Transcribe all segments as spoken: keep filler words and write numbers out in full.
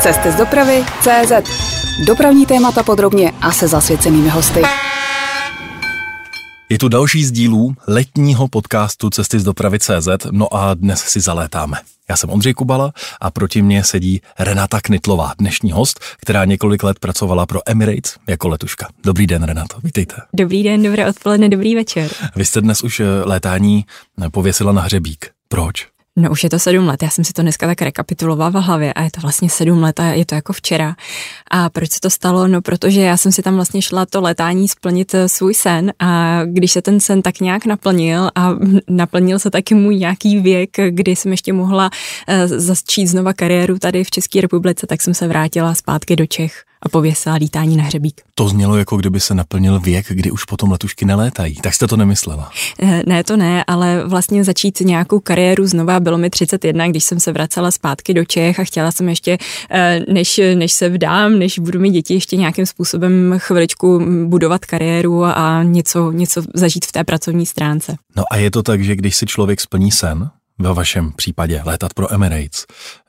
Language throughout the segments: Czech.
Cesty z dopravy cé zet. Dopravní témata podrobně a se zasvěcenými hosty. Je tu další z dílů letního podcastu Cesty z dopravy cé zet, no a dnes si zalétáme. Já jsem Ondřej Kubala a proti mně sedí Renata Knittelová, dnešní host, která několik let pracovala pro Emirates jako letuška. Dobrý den, Renato, vítejte. Dobrý den, dobré odpoledne, dobrý večer. Vy jste dnes už létání pověsila na hřebík. Proč? No už je to sedm let, já jsem si to dneska tak rekapitulovala v hlavě a je to vlastně sedm let a je to jako včera. A proč se to stalo? No protože já jsem si tam vlastně šla to letání splnit svůj sen a když se ten sen tak nějak naplnil a naplnil se taky můj nějaký věk, kdy jsem ještě mohla začít znova kariéru tady v České republice, tak jsem se vrátila zpátky do Čech a pověsila lítání na hřebík. To znělo, jako kdyby se naplnil věk, kdy už potom letušky nelétají. Tak jste to nemyslela? Ne, to ne, ale vlastně začít nějakou kariéru znova. Bylo mi třicet jedna, když jsem se vracela zpátky do Čech a chtěla jsem ještě, než, než se vdám, než budu mít děti, ještě nějakým způsobem chviličku budovat kariéru a něco, něco zažít v té pracovní stránce. No a je to tak, že když si člověk splní sen, ve vašem případě létat pro Emirates,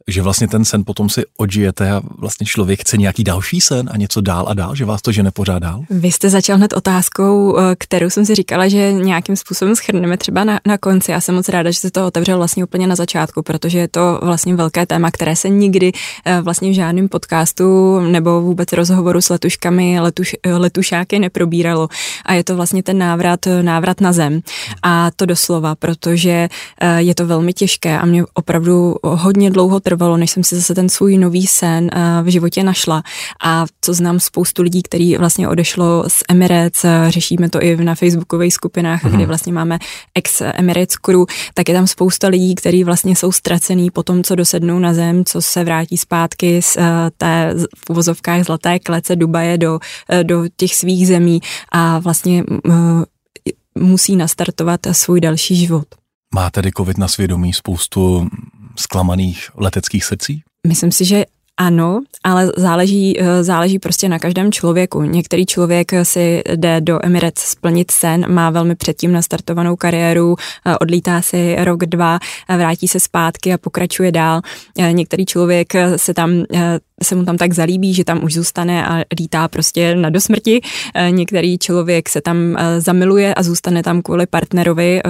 že vlastně ten sen potom si odžijete a vlastně člověk chce nějaký další sen a něco dál a dál, že vás to žene pořád dál? Vy jste začal hned otázkou, kterou jsem si říkala, že nějakým způsobem shrneme třeba na, na konci. Já jsem moc ráda, že se to otevřel vlastně úplně na začátku, protože je to vlastně velké téma, které se nikdy vlastně v žádném podcastu nebo vůbec rozhovoru s letuškami, letuš, letušáky neprobíralo. A je to vlastně ten návrat, návrat na zem. A to doslova, protože je to velmi těžké a mě opravdu hodně dlouho trvalo, než jsem si zase ten svůj nový sen v životě našla. A co znám spoustu lidí, který vlastně odešlo z Emirates, řešíme to i na facebookových skupinách, mm-hmm. kde vlastně máme ex-Emirates crew, tak je tam spousta lidí, kteří vlastně jsou ztracený po tom, co dosednou na zem, co se vrátí zpátky z té v uvozovkách zlaté klece Dubaje do, do těch svých zemí a vlastně musí nastartovat svůj další život. Má tedy COVID na svědomí spoustu zklamaných leteckých srdcí? Myslím si, že ano, ale záleží, záleží prostě na každém člověku. Některý člověk si jde do Emirates splnit sen, má velmi předtím nastartovanou kariéru, odlítá si rok, dva, vrátí se zpátky a pokračuje dál. Některý člověk se tam se mu tam tak zalíbí, že tam už zůstane a lítá prostě na dosmrti. Některý člověk se tam zamiluje a zůstane tam kvůli partnerovi,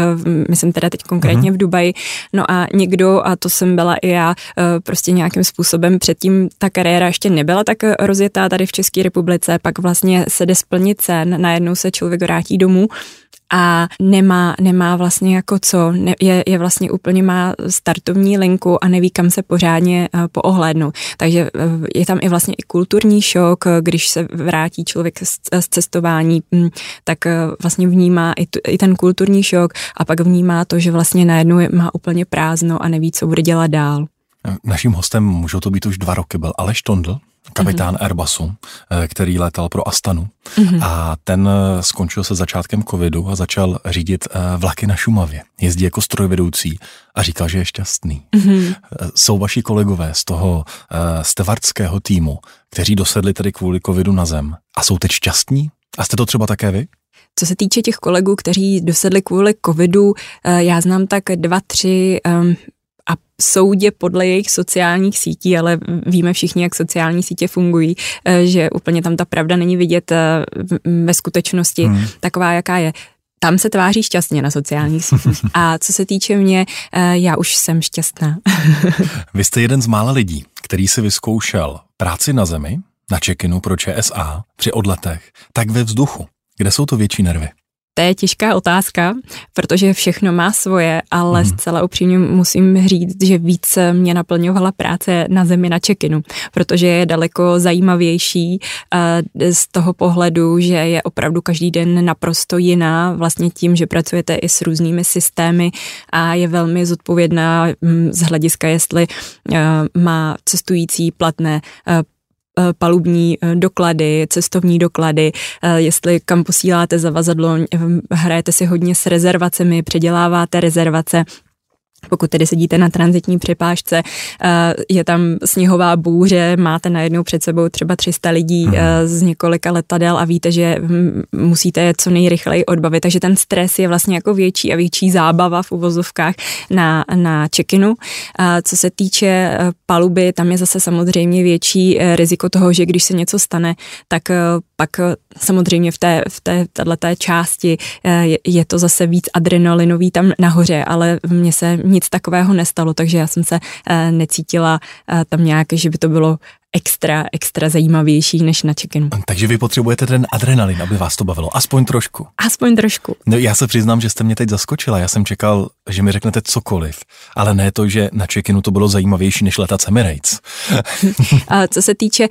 myslím teda teď konkrétně v Dubaji. No a někdo, a to jsem byla i já, prostě nějakým způsobem předtím ta kariéra ještě nebyla tak rozjetá tady v České republice, pak vlastně se jde splnit sen, najednou se člověk vrátí domů a nemá, nemá vlastně jako co, ne, je, je vlastně úplně má startovní linku a neví, kam se pořádně uh, poohlédnout. Takže uh, je tam i vlastně i kulturní šok, když se vrátí člověk z, z cestování, m, tak uh, vlastně vnímá i, tu, i ten kulturní šok a pak vnímá to, že vlastně najednou je, má úplně prázdno a neví, co bude dělat dál. Naším hostem, můžou to být už dva roky, byl Aleš Tondl, kapitán mm-hmm. Airbusu, který létal pro Astanu mm-hmm. a ten skončil se začátkem covidu a začal řídit vlaky na Šumavě. Jezdí jako strojvedoucí a říkal, že je šťastný. Mm-hmm. Jsou vaši kolegové z toho stevardského týmu, kteří dosedli tedy kvůli covidu na zem a jsou teď šťastní? A jste to třeba také vy? Co se týče těch kolegů, kteří dosedli kvůli covidu, já znám tak dva, tři um, a soudě podle jejich sociálních sítí, ale víme všichni, jak sociální sítě fungují, že úplně tam ta pravda není vidět ve skutečnosti hmm. taková, jaká je. Tam se tváří šťastně na sociálních sítích. A co se týče mě, já už jsem šťastná. Vy jste jeden z mála lidí, který si vyzkoušel práci na zemi, na check-inu pro ČSA, při odletech, tak ve vzduchu. Kde jsou to větší nervy? To je těžká otázka, protože všechno má svoje, ale mm. zcela upřímně musím říct, že víc mě naplňovala práce na zemi na check-inu, protože je daleko zajímavější z toho pohledu, že je opravdu každý den naprosto jiná, vlastně tím, že pracujete i s různými systémy a je velmi zodpovědná z hlediska, jestli má cestující platné palubní doklady, cestovní doklady, jestli kam posíláte zavazadlo, hrajete si hodně s rezervacemi, předěláváte rezervace. Pokud tedy sedíte na tranzitní přepážce, je tam sněhová bůře, máte najednou před sebou třeba tři sta lidí hmm. z několika letadel a víte, že musíte je co nejrychleji odbavit, takže ten stres je vlastně jako větší a větší zábava v uvozovkách na, na check-inu. Co se týče paluby, tam je zase samozřejmě větší riziko toho, že když se něco stane, tak pak samozřejmě v té, v té tato části je, je to zase víc adrenalinový tam nahoře, ale mně se nic takového nestalo, takže já jsem se e, necítila e, tam nějak, že by to bylo extra, extra zajímavější než na check-inu. Takže vy potřebujete ten adrenalin, aby vás to bavilo, aspoň trošku. Aspoň trošku. No, já se přiznám, že jste mě teď zaskočila, já jsem čekal, že mi řeknete cokoliv, ale ne to, že na check-inu to bylo zajímavější než letat s Emirates. A co se týče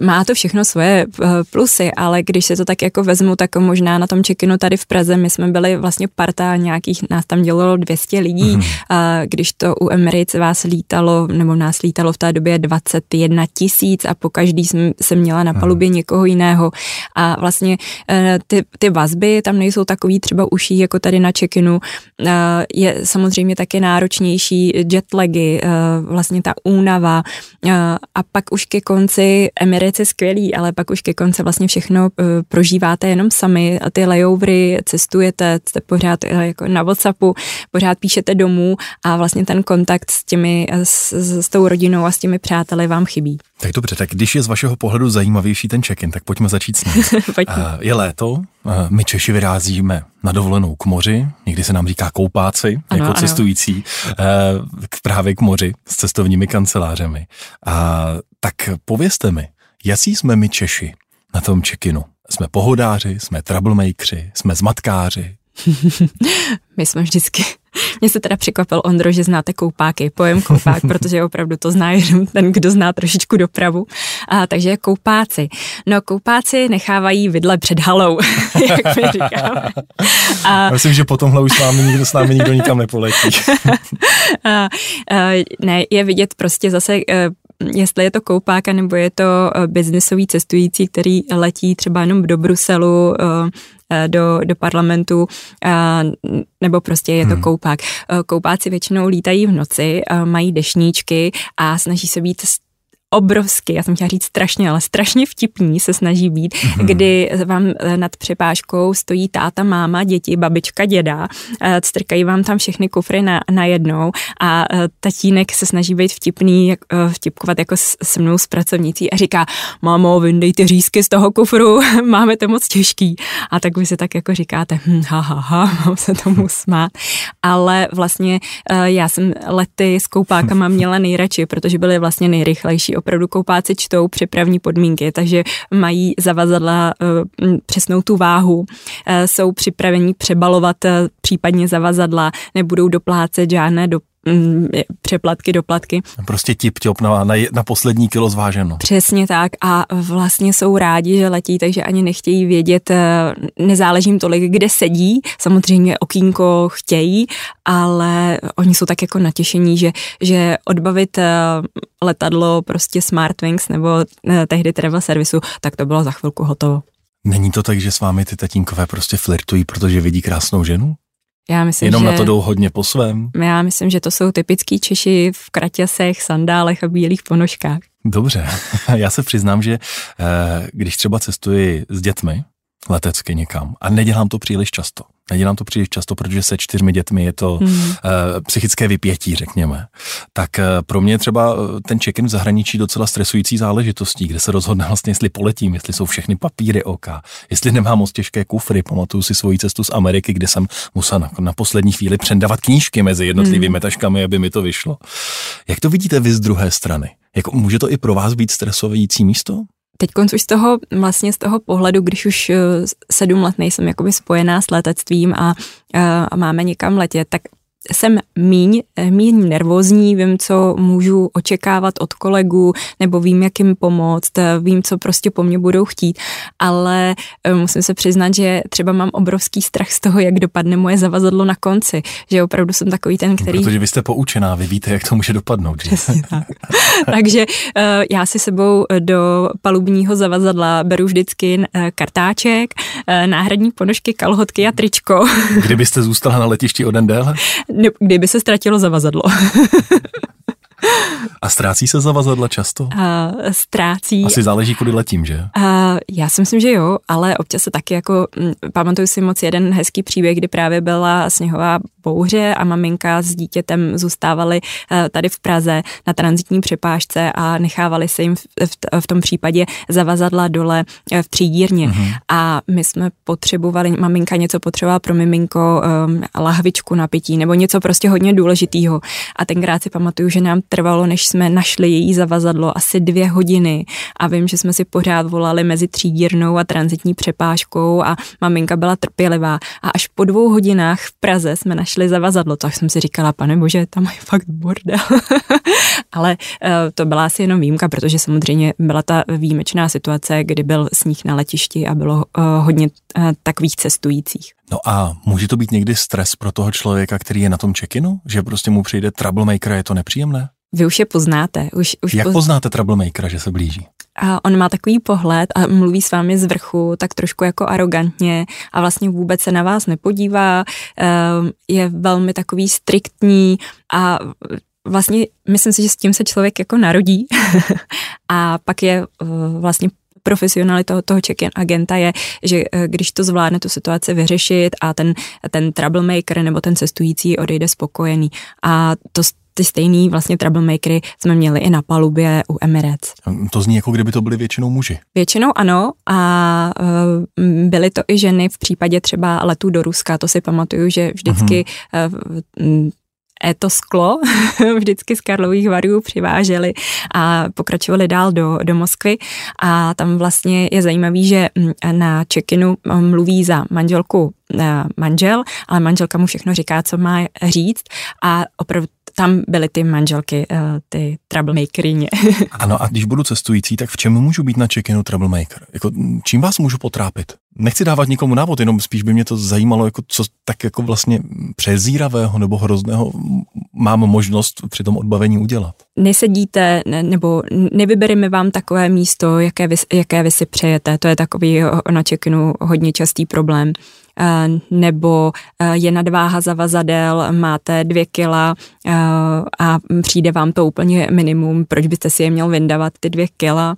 má to všechno svoje plusy, ale když se to tak jako vezmu, tak možná na tom check-inu tady v Praze, my jsme byli vlastně parta nějakých, nás tam dělalo dvě stě lidí, mm. a když to u Emirates vás lítalo, nebo nás lítalo v té době dvacet jedna tisíc a po každý jsem, jsem měla na palubě mm. někoho jiného a vlastně ty, ty vazby tam nejsou takový třeba uší jako tady na check-inu, je samozřejmě taky náročnější jetlagy, vlastně ta únava a pak už ke konci Emirates je skvělý, ale pak už ke konci vlastně všechno prožíváte jenom sami a ty layovery, cestujete, jste pořád jako na WhatsAppu, pořád píšete domů a vlastně ten kontakt s těmi, s, s tou rodinou a s těmi přáteli vám chybí. Tak dobře, tak když je z vašeho pohledu zajímavější ten check-in, tak pojďme začít s ním. Je léto, my Češi vyrazíme na dovolenou k moři, někdy se nám říká koupáci, ano, jako ano. cestující, právě k moři s cestovními kancelářemi. A tak povězte mi, jasí jsme my Češi na tom check-inu. Jsme pohodáři, jsme troublemakeri, jsme zmatkáři. My jsme vždycky... Mě se teda překvapil, Ondro, že znáte koupáky, pojem koupák, protože opravdu to zná jenom ten, kdo zná trošičku dopravu. A, takže koupáci. No, koupáci nechávají vidle před halou, jak my říkáme. A... Myslím, že po tomhle už s námi nikdo, s námi nikdo nikam nepoletí. a, a, ne, je vidět prostě zase... Jestli je to koupák, nebo je to biznesový cestující, který letí třeba jenom do Bruselu, do, do parlamentu, nebo prostě je to hmm. koupák. Koupáci většinou lítají v noci, mají dešníčky a snaží se být obrovsky, já jsem chtěla říct strašně, ale strašně vtipní se snaží být, mm-hmm. kdy vám nad přepážkou stojí táta, máma, děti, babička, děda, strkají vám tam všechny kufry na, na jednou a tatínek se snaží být vtipný, vtipkovat jako se mnou s pracovnicí a říká, mámo, vyndej ty řízky z toho kufru, máme to moc těžký. A tak vy se tak jako říkáte, hm, ha, ha, ha, mám se tomu smát. Ale vlastně já jsem lety s koupákama měla nejradši, protože byly vlastně nejrychlejší. Opravdu koupáci čtou přepravní podmínky, takže mají zavazadla přesnou tu váhu, jsou připraveni přebalovat případně zavazadla, nebudou doplácet žádné do přeplatky, doplatky. Prostě tip-top na, na, na poslední kilo zváženo. Přesně tak a vlastně jsou rádi, že letí, takže ani nechtějí vědět, nezáležím tolik, kde sedí, samozřejmě okýnko chtějí, ale oni jsou tak jako natěšení, že, že odbavit letadlo prostě Smartwings nebo tehdy travel servisu, tak to bylo za chvilku hotovo. Není to tak, že s vámi ty tatínkové prostě flirtují, protože vidí krásnou ženu? Já myslím, Jenom že, na to jdou hodně po svém. Já myslím, že to jsou typický Češi v kraťasech, sandálech a bílých ponožkách. Dobře, já se přiznám, že když třeba cestuji s dětmi letecky někam a nedělám to příliš často, nedělám to příliš často, protože se čtyřmi dětmi je to hmm. psychické vypětí, řekněme, tak pro mě třeba ten check-in v zahraničí docela stresující záležitostí, kde se rozhodne vlastně, jestli poletím, jestli jsou všechny papíry oka, jestli nemám moc těžké kufry, pamatuju si svoji cestu z Ameriky, kde jsem musel na, na poslední chvíli přendávat knížky mezi jednotlivými hmm. taškami, aby mi to vyšlo. Jak to vidíte vy z druhé strany? Jako, může to i pro vás být stresující místo? Teďkonc už z toho, vlastně z toho pohledu, když už sedm let nejsem jakoby spojená s letectvím a, a máme někam letět, tak jsem míň, míň nervózní, vím, co můžu očekávat od kolegů, nebo vím, jak jim pomoct, vím, co prostě po mně budou chtít, ale musím se přiznat, že třeba mám obrovský strach z toho, jak dopadne moje zavazadlo na konci, že opravdu jsem takový ten, který... Protože vy jste poučená, vy víte, jak to může dopadnout. Přesně tak. Takže já si sebou do palubního zavazadla beru vždycky kartáček, náhradní ponožky, kalhotky a tričko. Kdybyste zůstala na letišti o den déle? Kdyby se ztratilo zavazadlo. A ztrácí se zavazadla často? A, ztrácí. Asi záleží, kudy letím, že? A, já si myslím, že jo, ale občas se taky jako, m, pamatuju si moc jeden hezký příběh, kdy právě byla sněhová bouře a maminka s dítětem zůstávali tady v Praze na tranzitní přepážce a nechávali se jim v, v, v tom případě zavazadla dole v Třídírně. Mm-hmm. A my jsme potřebovali, maminka něco potřebovala pro miminko, um, lahvičku na pití nebo něco prostě hodně důležitýho. A tenkrát si pamatuju, že nám trvalo, než jsme našli její zavazadlo, asi dvě hodiny. A vím, že jsme si pořád volali mezi Třídírnou a tranzitní přepážkou a maminka byla trpělivá. A až po dvou hodinách v Praze jsme našli zavazadlo, tak jsem si říkala, pane bože, tam je fakt bordel. Ale uh, to byla asi jenom výjimka, protože samozřejmě byla ta výjimečná situace, kdy byl sníh na letišti a bylo uh, hodně uh, takových cestujících. No a může to být někdy stres pro toho člověka, který je na tom check-inu? Že prostě mu přijde troublemaker, je to nepříjemné? Vy už je poznáte. Už, už Jak poz... poznáte troublemakera, že se blíží? A on má takový pohled a mluví s vámi z vrchu, tak trošku jako arrogantně a vlastně vůbec se na vás nepodívá, je velmi takový striktní a vlastně myslím si, že s tím se člověk jako narodí a pak je vlastně profesionalita toho check-in agenta je, že když to zvládne tu situaci vyřešit a ten, ten troublemaker nebo ten cestující odejde spokojený a to ty stejný vlastně troublemakery jsme měli i na palubě u Emirates. To zní jako kdyby to byly většinou muži. Většinou ano a byly to i ženy v případě třeba letů do Ruska, to si pamatuju, že vždycky mm-hmm. to sklo vždycky z Karlových Varů přiváželi a pokračovali dál do, do Moskvy a tam vlastně je zajímavý, že na check-inu mluví za manželku manžel, ale manželka mu všechno říká, co má říct a opravdu tam byly ty manželky, ty troublemakeryně. Ano, a když budu cestující, tak v čem můžu být na check-inu troublemaker? Jako, čím vás můžu potrápit? Nechci dávat nikomu návod, jenom spíš by mě to zajímalo, jako co tak jako vlastně přezíravého nebo hrozného mám možnost při tom odbavení udělat. Nesedíte, ne, nebo nevybereme vám takové místo, jaké vy, jaké vy si přejete. To je takový na check-inu hodně častý problém. Nebo je nadváha zavazadel, máte dvě kila a přijde vám to úplně minimum, proč byste si je měl vyndávat ty dvě kila.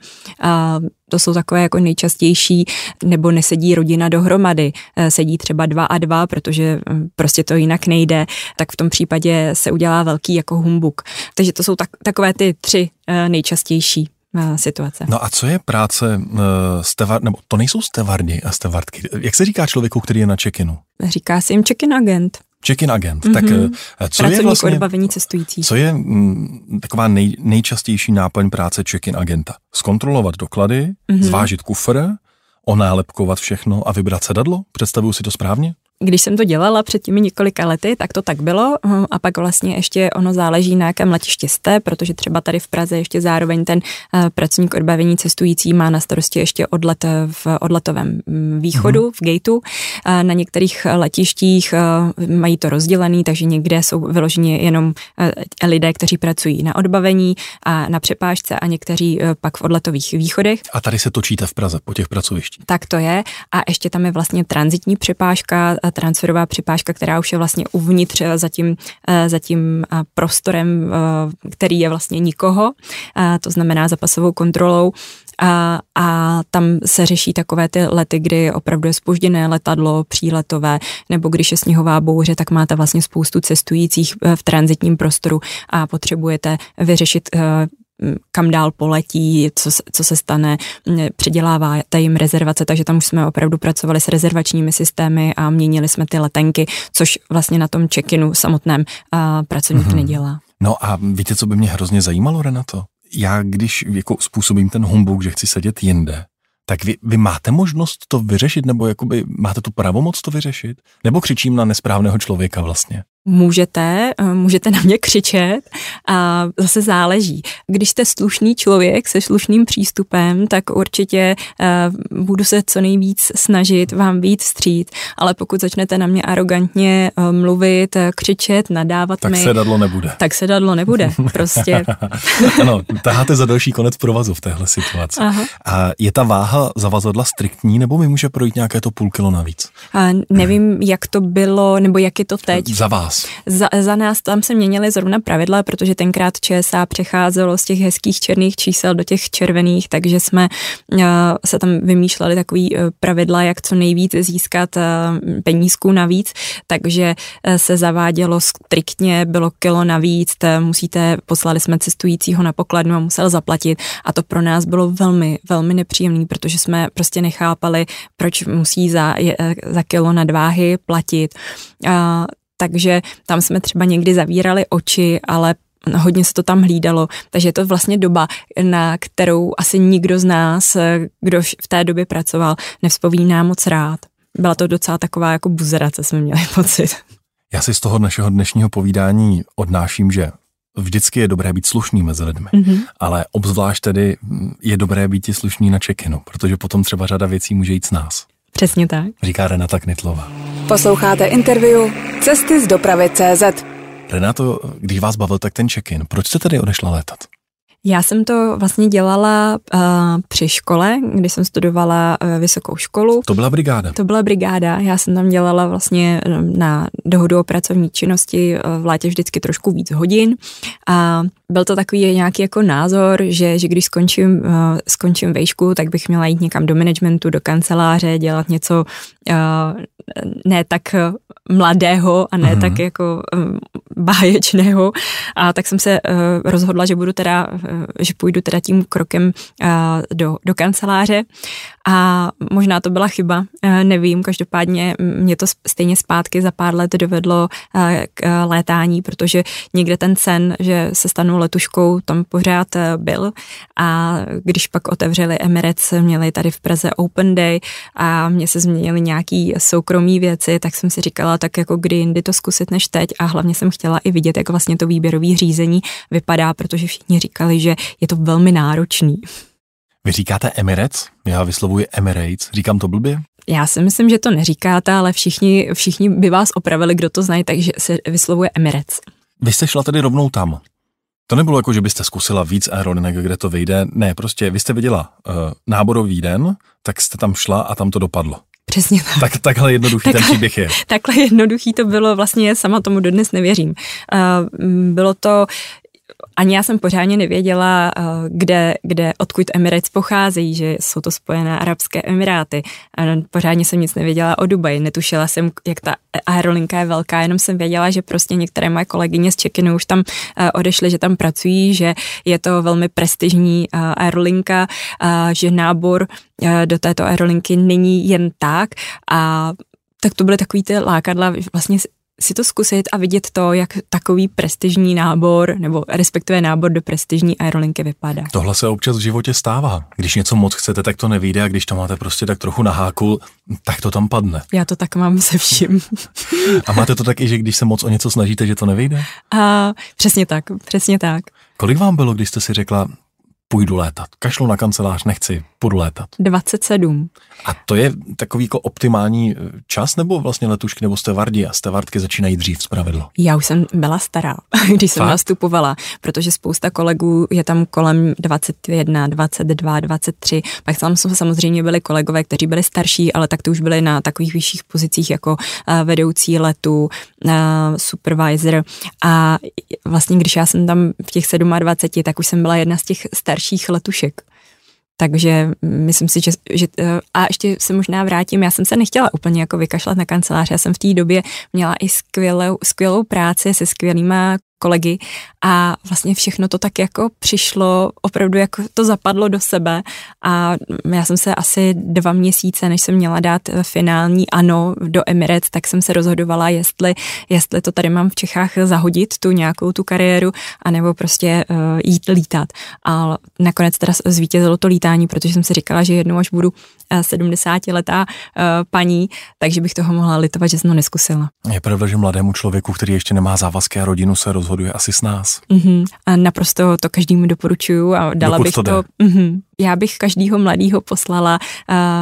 To jsou takové jako nejčastější, nebo nesedí rodina dohromady, sedí třeba dva a dva, protože prostě to jinak nejde, tak v tom případě se udělá velký jako humbuk. Takže to jsou tak, takové ty tři nejčastější situace. No a co je práce uh, stevard, nebo to nejsou stevardi a stevardky. Jak se říká člověku, který je na check-inu? Říká se jim check-in agent. Check-in agent. Mm-hmm. Tak uh, co Pracovník je vlastně, odbavení cestující. Co je mm, taková nej, nejčastější náplň práce check-in agenta? Zkontrolovat doklady, mm-hmm. zvážit kufr, onálepkovat všechno a vybrat sedadlo? Představuju si to správně? Když jsem to dělala před těmi několika lety, tak to tak bylo a pak vlastně ještě ono záleží na jakém letišti jste, protože třeba tady v Praze ještě zároveň ten pracovník odbavení cestující má na starosti ještě odlet v odletovém východu, v gateu. Na některých letištích mají to rozdělený, takže někde jsou vyloženě jenom lidé, kteří pracují na odbavení a na přepážce a někteří pak v odletových východech. A tady se točíte v Praze po těch pracovištích. Tak to je a ještě tam je vlastně tranzitní přepážka, transferová přepážka, která už je vlastně uvnitř za tím, za tím prostorem, který je vlastně nikoho, to znamená zapasovou kontrolou. A, a tam se řeší takové ty lety, kdy opravdu je zpožděné letadlo, příletové, nebo když je sněhová bouře, tak máte vlastně spoustu cestujících v tranzitním prostoru a potřebujete vyřešit, kam dál poletí, co, co se stane, předělává jim rezervace, takže tam už jsme opravdu pracovali s rezervačními systémy a měnili jsme ty letenky, což vlastně na tom check-inu samotném a pracovník mm-hmm. nedělá. No a víte, co by mě hrozně zajímalo, Renato? Já když jako způsobím ten humbuk, že chci sedět jinde, tak vy, vy máte možnost to vyřešit, nebo jakoby máte tu pravomoc to vyřešit? Nebo křičím na nesprávného člověka vlastně? Můžete, můžete na mě křičet a zase záleží. když jste slušný člověk se slušným přístupem, tak určitě uh, budu se co nejvíc snažit vám být vstřít, ale pokud začnete na mě arrogantně uh, mluvit, křičet, nadávat tak mi... Tak sedadlo nebude. Tak sedadlo nebude, prostě. Ano, taháte za další konec provazu v téhle situaci. Aha. A je ta váha zavazadla striktní, nebo mi může projít nějaké to půl kilo navíc? A nevím, hmm. jak to bylo, nebo jak je to teď. Za vás. Za, za nás, tam se měnily zrovna pravidla, protože tenkrát Č S A přecházelo z těch hezkých černých čísel do těch červených, takže jsme uh, se tam vymýšleli takový uh, pravidla, jak co nejvíc získat uh, penízků navíc, takže uh, se zavádělo striktně, bylo kilo navíc, t, musíte, poslali jsme cestujícího na pokladnu a musel zaplatit a to pro nás bylo velmi, velmi nepříjemný, protože jsme prostě nechápali, proč musí za, je, za kilo nadváhy platit. Uh, takže tam jsme třeba někdy zavírali oči, ale hodně se to tam hlídalo, takže je to vlastně doba, na kterou asi nikdo z nás, kdo v té době pracoval, nevzpomíná moc rád. Byla to docela taková jako buzerace, jsme měli pocit. Já si z toho našeho dnešního povídání odnáším, že vždycky je dobré být slušný mezi lidmi, mm-hmm. ale obzvlášť tedy je dobré být i slušný na check-inu, protože potom třeba řada věcí může jít z nás. Přesně tak. Říká Renata Knittelová. Posloucháte interview Cesty z dopravy tečka cé zet. Renato, když vás bavil, tak ten check-in. Proč jste tedy odešla létat? Já jsem to vlastně dělala uh, při škole, kdy jsem studovala uh, vysokou školu. To byla brigáda. To byla brigáda. Já jsem tam dělala vlastně na dohodu o pracovní činnosti uh, v létě vždycky trošku víc hodin. A byl to takový nějaký jako názor, že, že když skončím, uh, skončím vejšku, tak bych měla jít někam do managementu, do kanceláře, dělat něco uh, ne tak mladého a ne mm-hmm. tak jako um, báječného. A tak jsem se uh, rozhodla, že budu teda, uh, že půjdu teda tím krokem uh, do, do kanceláře. A možná to byla chyba, uh, nevím, každopádně mě to stejně zpátky za pár let dovedlo uh, k uh, létání, protože někde ten sen, že se stanu letuškou, tam pořád uh, byl. A když pak otevřeli Emirates, měli tady v Praze Open Day a mě se změnily nějaký soukromí věci, tak jsem si říkala, tak jako kdy jindy to zkusit než teď a hlavně jsem chtěla i vidět, jak vlastně to výběrový řízení vypadá, protože všichni říkali, že je to velmi náročný. Vy říkáte Emirates? Já vyslovuji Emirates. Říkám to blbě? Já si myslím, že to neříkáte, ale všichni, všichni by vás opravili, kdo to znají, takže se vyslovuje Emirates. Vy jste šla tedy rovnou tam. To nebylo jako, že byste zkusila víc aerolinek, kde to vyjde. Ne, prostě vy jste viděla uh, náborový den, tak jste tam šla a tam to dopadlo. Přesně tak. tak. Takhle jednoduchý takhle, ten příběh je. Takhle jednoduchý to bylo, vlastně sama tomu dodnes nevěřím. Uh, bylo to... Ani já jsem pořádně nevěděla, kde, kde, odkud Emirates pocházejí, že jsou to Spojené arabské emiráty. Pořádně jsem nic nevěděla o Dubaji, netušila jsem, jak ta aerolinka je velká, jenom jsem věděla, že prostě některé moje kolegyně z check-inu už tam odešly, že tam pracují, že je to velmi prestižní aerolinka, že nábor do této aerolinky není jen tak. A tak to byly takový ty lákadla vlastně si to zkusit a vidět to, jak takový prestižní nábor, nebo respektive nábor do prestižní aerolinky vypadá. Tohle se občas v životě stává. Když něco moc chcete, tak to nevyjde a když to máte prostě tak trochu na háku, tak to tam padne. Já to tak mám se vším. A máte to taky, že když se moc o něco snažíte, že to nevyjde? A, přesně tak, přesně tak. Kolik vám bylo, když jste si řekla, půjdu létat, kašlu na kancelář, nechci, půjdu létat? dvacet sedm. A to je takový jako optimální čas, nebo vlastně letušky nebo stevardi a stevardky začínají dřív zpravidlo? Já už jsem byla stará, když Fakt? jsem nastupovala, protože spousta kolegů je tam kolem dvacet jedna, dvacet dva, dvacet tři. Pak tam samozřejmě byli kolegové, kteří byli starší, ale tak to už byli na takových vyšších pozicích jako vedoucí letu, supervisor. A vlastně když já jsem tam v těch dvacet sedmi, tak už jsem byla jedna z těch starších letušek. Takže myslím si, že, že... A ještě se možná vrátím, já jsem se nechtěla úplně jako vykašlat na kancelář, já jsem v té době měla i skvělou, skvělou práci se skvělýma kolegy a vlastně všechno to tak jako přišlo, opravdu jako to zapadlo do sebe a já jsem se asi dva měsíce, než jsem měla dát finální ano do Emirates, tak jsem se rozhodovala, jestli, jestli to tady mám v Čechách zahodit, tu nějakou tu kariéru, anebo prostě uh, jít lítat. A nakonec teda zvítězilo to lítání, protože jsem si říkala, že jednou až budu sedmdesátiletá uh, paní, takže bych toho mohla litovat, že jsem to neskusila. Je pravda, že mladému člověku, který ještě nemá závazky a rodinu, se rozhodl rozhoduje asi s nás. Mm-hmm. A naprosto to každému doporučuju a dala Dokud bych to... to mm-hmm. Já bych každého mladého poslala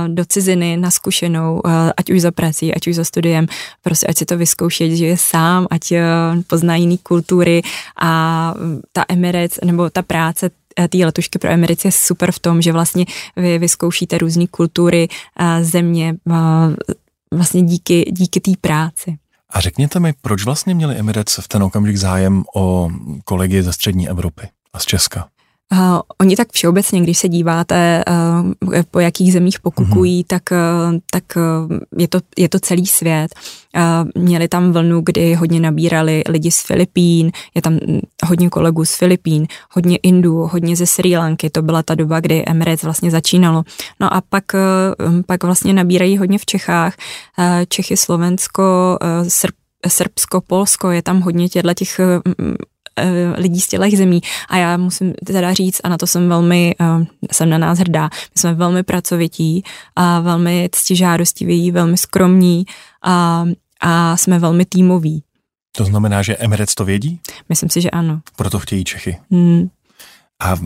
uh, do ciziny na zkušenou, uh, ať už za prací, ať už za studiem, prostě ať si to vyzkoušet, že je sám, ať uh, pozná jiný kultury a ta Emirates nebo ta práce té letušky pro Emirates je super v tom, že vlastně vy vyzkoušíte různé kultury uh, země uh, vlastně díky, díky té práci. A řekněte mi, proč vlastně měli Emirates v ten okamžik zájem o kolegy ze střední Evropy a z Česka? Uh, oni tak všeobecně, když se díváte, uh, po jakých zemích pokukují, mm-hmm. tak, uh, tak uh, je to, je to celý svět. Uh, měli tam vlnu, kdy hodně nabírali lidi z Filipín, je tam hodně kolegů z Filipín, hodně Indů, hodně ze Sri Lanky, to byla ta doba, kdy Emirates vlastně začínalo. No a pak, uh, pak vlastně nabírají hodně v Čechách, uh, Čechy, Slovensko, uh, Srb, Srbsko, Polsko, je tam hodně těchto těch uh, lidí z těch zemí a já musím teda říct, a na to jsem velmi, jsem na nás hrdá, my jsme velmi pracovití a velmi ctižádostiví, velmi skromní a, a jsme velmi týmoví. To znamená, že Emirates to vědí? Myslím si, že ano. Proto chtějí Čechy. Hmm. A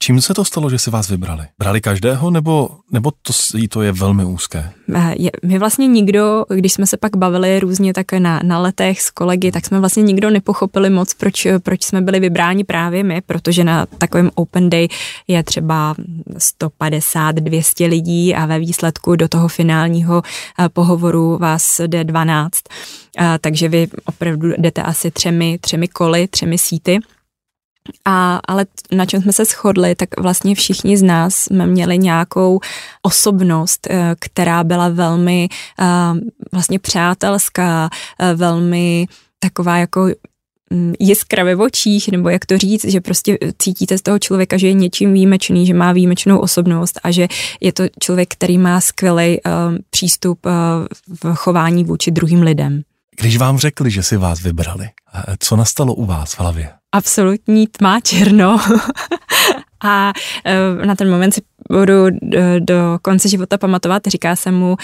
čím se to stalo, že si vás vybrali? Brali každého, nebo, nebo to, to je velmi úzké? Je, my vlastně nikdo, když jsme se pak bavili různě tak na, na letech s kolegy, tak jsme vlastně nikdo nepochopili moc, proč, proč jsme byli vybráni právě my, protože na takovém open day je třeba sto padesát až dvě stě lidí a ve výsledku do toho finálního pohovoru vás jde dvanáct. Takže vy opravdu jdete asi třemi, třemi koly, třemi síty. A, ale na čem jsme se shodli, tak vlastně všichni z nás jsme měli nějakou osobnost, která byla velmi vlastně přátelská, velmi taková jako jiskra v očích, nebo jak to říct, že prostě cítíte z toho člověka, že je něčím výjimečný, že má výjimečnou osobnost a že je to člověk, který má skvělý přístup v chování vůči druhým lidem. Když vám řekli, že si vás vybrali, co nastalo u vás v hlavě? Absolutní tma černo. A na ten moment si budu do konce života pamatovat, říká se mu,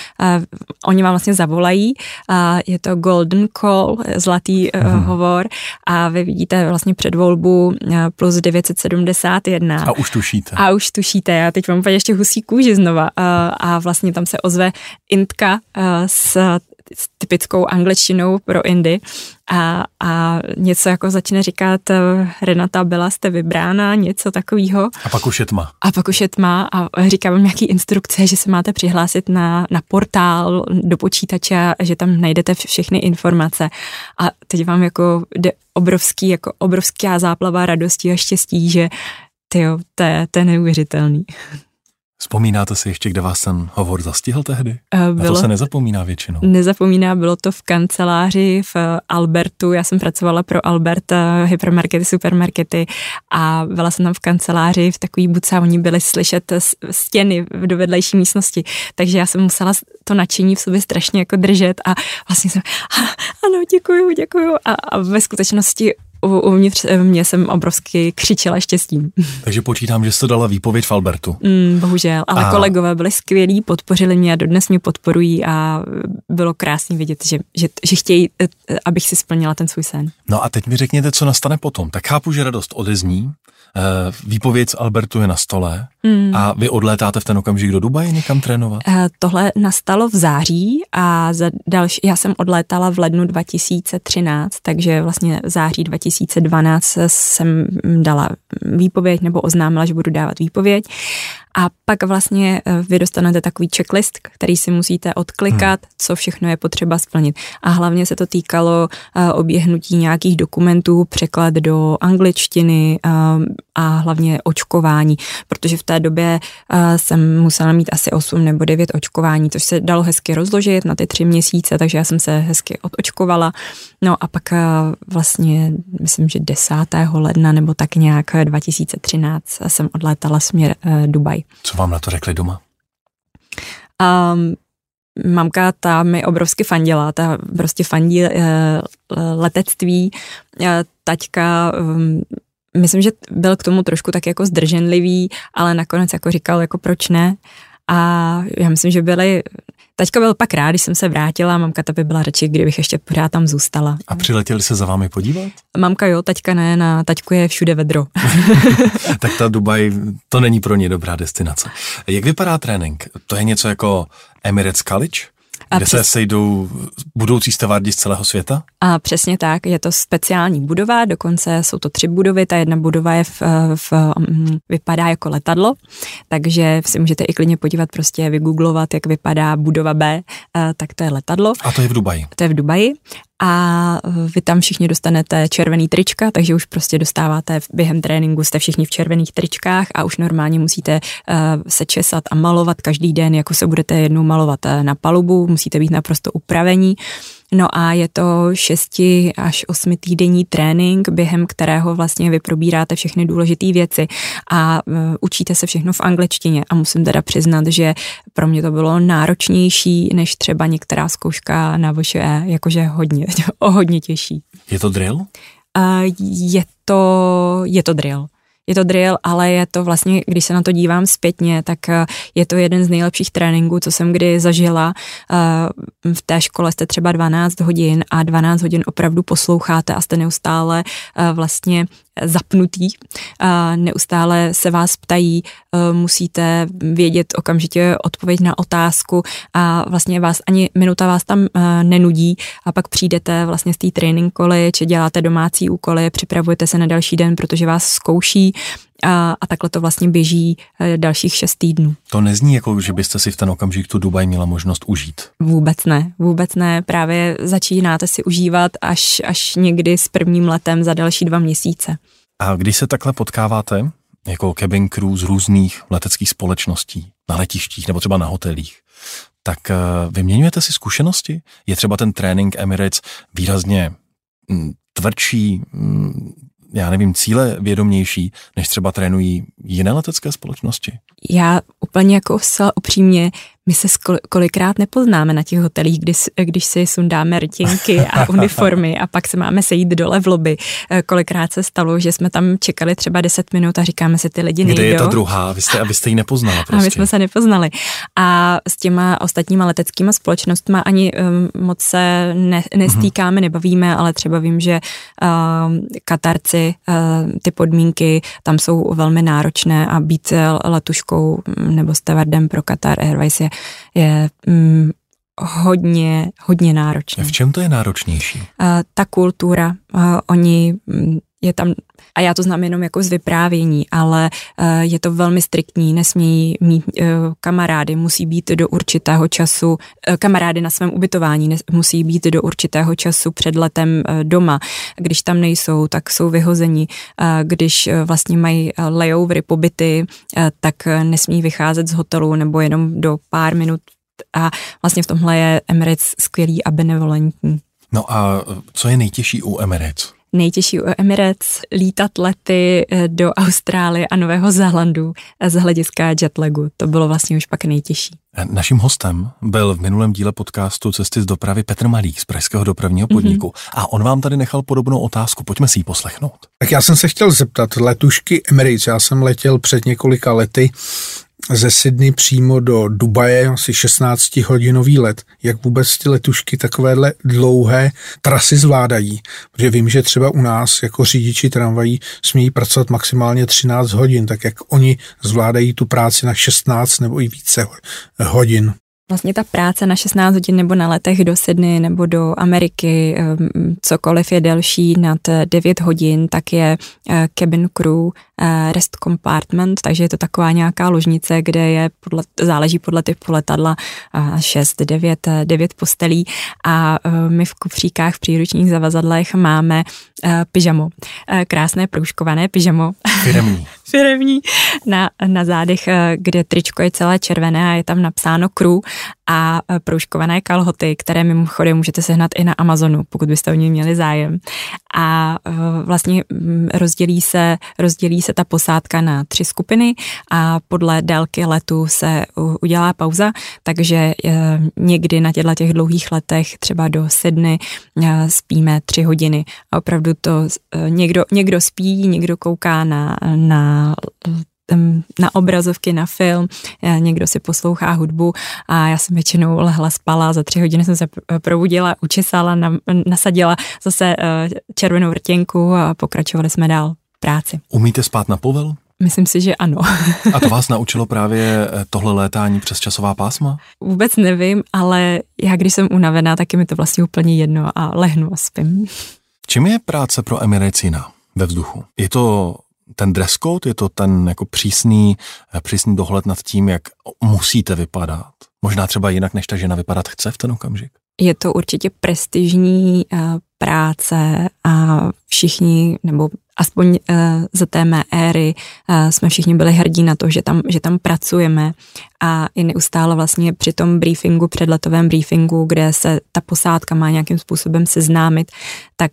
oni vám vlastně zavolají, je to golden call, zlatý Aha. hovor a vy vidíte vlastně předvolbu plus devět set sedmdesát jedna. A už tušíte. A už tušíte, já teď mám úplně ještě husí kůži znova a vlastně tam se ozve Indka s s typickou angličtinou pro Indy a, a něco jako začne říkat Renata, byla jste vybrána, něco takového. A pak už je tma. A pak už je tma a říká vám nějaký instrukce, že se máte přihlásit na, na portál do počítače, že tam najdete všechny informace a teď vám jako jde obrovský, jako obrovská záplava radosti a štěstí, že tyjo, to je, to je neuvěřitelný. Vzpomínáte si ještě, kde vás ten hovor zastihl tehdy? Bylo, na to se nezapomíná většinou. Nezapomíná, bylo to v kanceláři v Albertu, já jsem pracovala pro Albert, hypermarkety, supermarkety a byla jsem tam v kanceláři v takový buce a oni byli slyšet stěny do vedlejší místnosti, takže já jsem musela to nadšení v sobě strašně jako držet a vlastně jsem, ano, děkuju, děkuju a, a ve skutečnosti uvnitř mě jsem obrovsky křičela štěstím. Takže počítám, že jste dala výpověď v Albertu. Mm, bohužel, ale a... kolegové byli skvělí, podpořili mě a dodnes mě podporují a bylo krásný vidět, že, že, že chtějí, abych si splnila ten svůj sen. No a teď mi řekněte, co nastane potom. Tak chápu, že radost odezní, výpověď z Albertu je na stole mm. a vy odlétáte v ten okamžik do Dubaje někam trénovat? Tohle nastalo v září a za další, já jsem odlétala v lednu dva tisíce třináct, takže vlastně v září dva tisíce dvanáct jsem dala výpověď nebo oznámila, že budu dávat výpověď. A pak vlastně vy dostanete takový checklist, který si musíte odklikat, hmm. co všechno je potřeba splnit. A hlavně se to týkalo oběhnutí nějakých dokumentů, překlad do angličtiny a hlavně očkování, protože v té době jsem musela mít asi osm nebo devět očkování, což se dalo hezky rozložit na ty tři měsíce, takže já jsem se hezky odočkovala. No a pak vlastně, myslím, že desátého ledna nebo tak nějak dva tisíce třináct jsem odlétala směr Dubaj. Co vám na to řekli doma? Um, mamka, ta mi obrovsky fandila, ta prostě fandí uh, letectví, uh, taťka, um, myslím, že byl k tomu trošku tak jako zdrženlivý, ale nakonec jako říkal, jako proč ne? A já myslím, že byli, Taťka byl pak rád, když jsem se vrátila, mamka ta by byla radši, kdybych ještě pořád tam zůstala. A přiletěli se za vámi podívat? Mamka jo, taťka ne, na taťku je všude vedro. Tak ta Dubaj, to není pro ně dobrá destinace. Jak vypadá trénink? To je něco jako Emirates College? A kde přes... se sejdou budoucí stevardi z celého světa? A přesně tak, je to speciální budova, dokonce jsou to tři budovy, ta jedna budova je v, v, vypadá jako letadlo, takže si můžete i klidně podívat, prostě vygooglovat, jak vypadá budova B, tak to je letadlo. A to je v Dubaji? To je v Dubaji. A vy tam všichni dostanete červený trička, takže už prostě dostáváte během tréninku, jste všichni v červených tričkách a už normálně musíte uh, se česat a malovat každý den, jako se budete jednou malovat na palubu, musíte být naprosto upravení. No a je to šesti až osmi týdenní trénink, během kterého vlastně vy probíráte všechny důležité věci a uh, učíte se všechno v angličtině. A musím teda přiznat, že pro mě to bylo náročnější než třeba některá zkouška na V Š E, jakože hodně, o hodně těžší. Je to drill? Uh, je to, je to drill. Je to drill, ale je to vlastně, když se na to dívám zpětně, tak je to jeden z nejlepších tréninků, co jsem kdy zažila. V té škole jste třeba dvanáct hodin a dvanáct hodin opravdu posloucháte a jste neustále vlastně zapnutý. Neustále se vás ptají, musíte vědět okamžitě odpověď na otázku a vlastně vás ani minuta vás tam nenudí a pak přijdete vlastně z té training college, děláte domácí úkoly, připravujete se na další den, protože vás zkouší. A, a takhle to vlastně běží dalších šest týdnů. To nezní jako, že byste si v ten okamžik tu Dubaj měla možnost užít. Vůbec ne, vůbec ne. Právě začínáte si užívat až, až někdy s prvním letem za další dva měsíce. A když se takhle potkáváte, jako cabin crew z různých leteckých společností, na letištích nebo třeba na hotelích, tak vyměňujete si zkušenosti? Je třeba ten trénink Emirates výrazně m, tvrdší, m, já nevím, cíle vědomější, než třeba trénují jiné letecké společnosti? Já úplně jako zcela upřímně, my se kolikrát nepoznáme na těch hotelích, když, když si sundáme rtěnky a uniformy a pak se máme sejít dole v lobby. Kolikrát se stalo, že jsme tam čekali třeba deset minut a říkáme si, ty lidi nejdou. Kde je ta druhá? Vy jste, abyste ji nepoznala prostě. A my jsme se nepoznali. A s těma ostatníma leteckýma společnostma ani um, moc se ne, nestýkáme, nebavíme, ale třeba vím, že um, Katarci, um, ty podmínky tam jsou velmi náročné a být letuškou nebo stevardem pro Katar Airways je je mm, hodně, hodně náročné. V čem to je náročnější? Uh, ta kultura, uh, oni mm, je tam, a já to znám jenom jako z vyprávění, ale uh, je to velmi striktní, nesmí mít uh, kamarády, musí být do určitého času, uh, kamarády na svém ubytování nes, musí být do určitého času před letem uh, doma. Když tam nejsou, tak jsou vyhozeni. Uh, když uh, vlastně mají uh, layovery, pobyty, uh, tak uh, nesmí vycházet z hotelu nebo jenom do pár minut a vlastně v tomhle je Emirates skvělý a benevolentní. No a co je nejtěžší u Emirates? Nejtěžší u Emirates lítat lety do Austrálie a Nového Zélandu z hlediska jetlagu. To bylo vlastně už pak nejtěžší. Naším hostem byl v minulém díle podcastu Cesty z dopravy Petr Malík z Pražského dopravního podniku mm-hmm. a on vám tady nechal podobnou otázku. Pojďme si ji poslechnout. Tak já jsem se chtěl zeptat letušky Emirates. Já jsem letěl před několika lety ze Sydney přímo do Dubaje, asi šestnáctihodinový let. Jak vůbec ty letušky takovéhle dlouhé trasy zvládají? Protože vím, že třeba u nás jako řidiči tramvají smějí pracovat maximálně třináct hodin, tak jak oni zvládají tu práci na šestnáct nebo i více hodin. Vlastně ta práce na šestnáct hodin nebo na letech do Sydney nebo do Ameriky, cokoliv je delší nad devět hodin, tak je cabin crew rest compartment, takže je to taková nějaká ložnice, kde je podle, záleží podle typu letadla šest, devět, devět postelí a my v kufříkách, v příručních zavazadlech máme pyžamo. Krásné průškované pyžamo. Firemní. Firemní. Na, na zádech, kde tričko je celé červené a je tam napsáno crew, a proužkované kalhoty, které mimochodem můžete sehnat i na Amazonu, pokud byste o ně měli zájem. A vlastně rozdělí se, rozdělí se ta posádka na tři skupiny a podle délky letu se udělá pauza, takže někdy na těchto těch dlouhých letech, třeba do Sydney, spíme tři hodiny. A opravdu to někdo, někdo spí, někdo kouká na, na na obrazovky, na film, někdo si poslouchá hudbu a já jsem většinou lehla, spala, za tři hodiny jsem se probudila, učesala, nasadila zase červenou rtěnku a pokračovali jsme dál práci. Umíte spát na povel? Myslím si, že ano. A to vás naučilo právě tohle létání přes časová pásma? Vůbec nevím, ale já když jsem unavená, tak je mi to vlastně úplně jedno a lehnu a spím. Čím je práce pro Emirates jiná ve vzduchu? Je to ten dress code, je to ten jako přísný, přísný dohled nad tím, jak musíte vypadat? Možná třeba jinak, než ta žena vypadat chce v ten okamžik? Je to určitě prestižní práce a všichni, nebo aspoň za té mé éry, jsme všichni byli hrdí na to, že tam, že tam pracujeme a i neustále vlastně při tom briefingu, předletovém briefingu, kde se ta posádka má nějakým způsobem seznámit, tak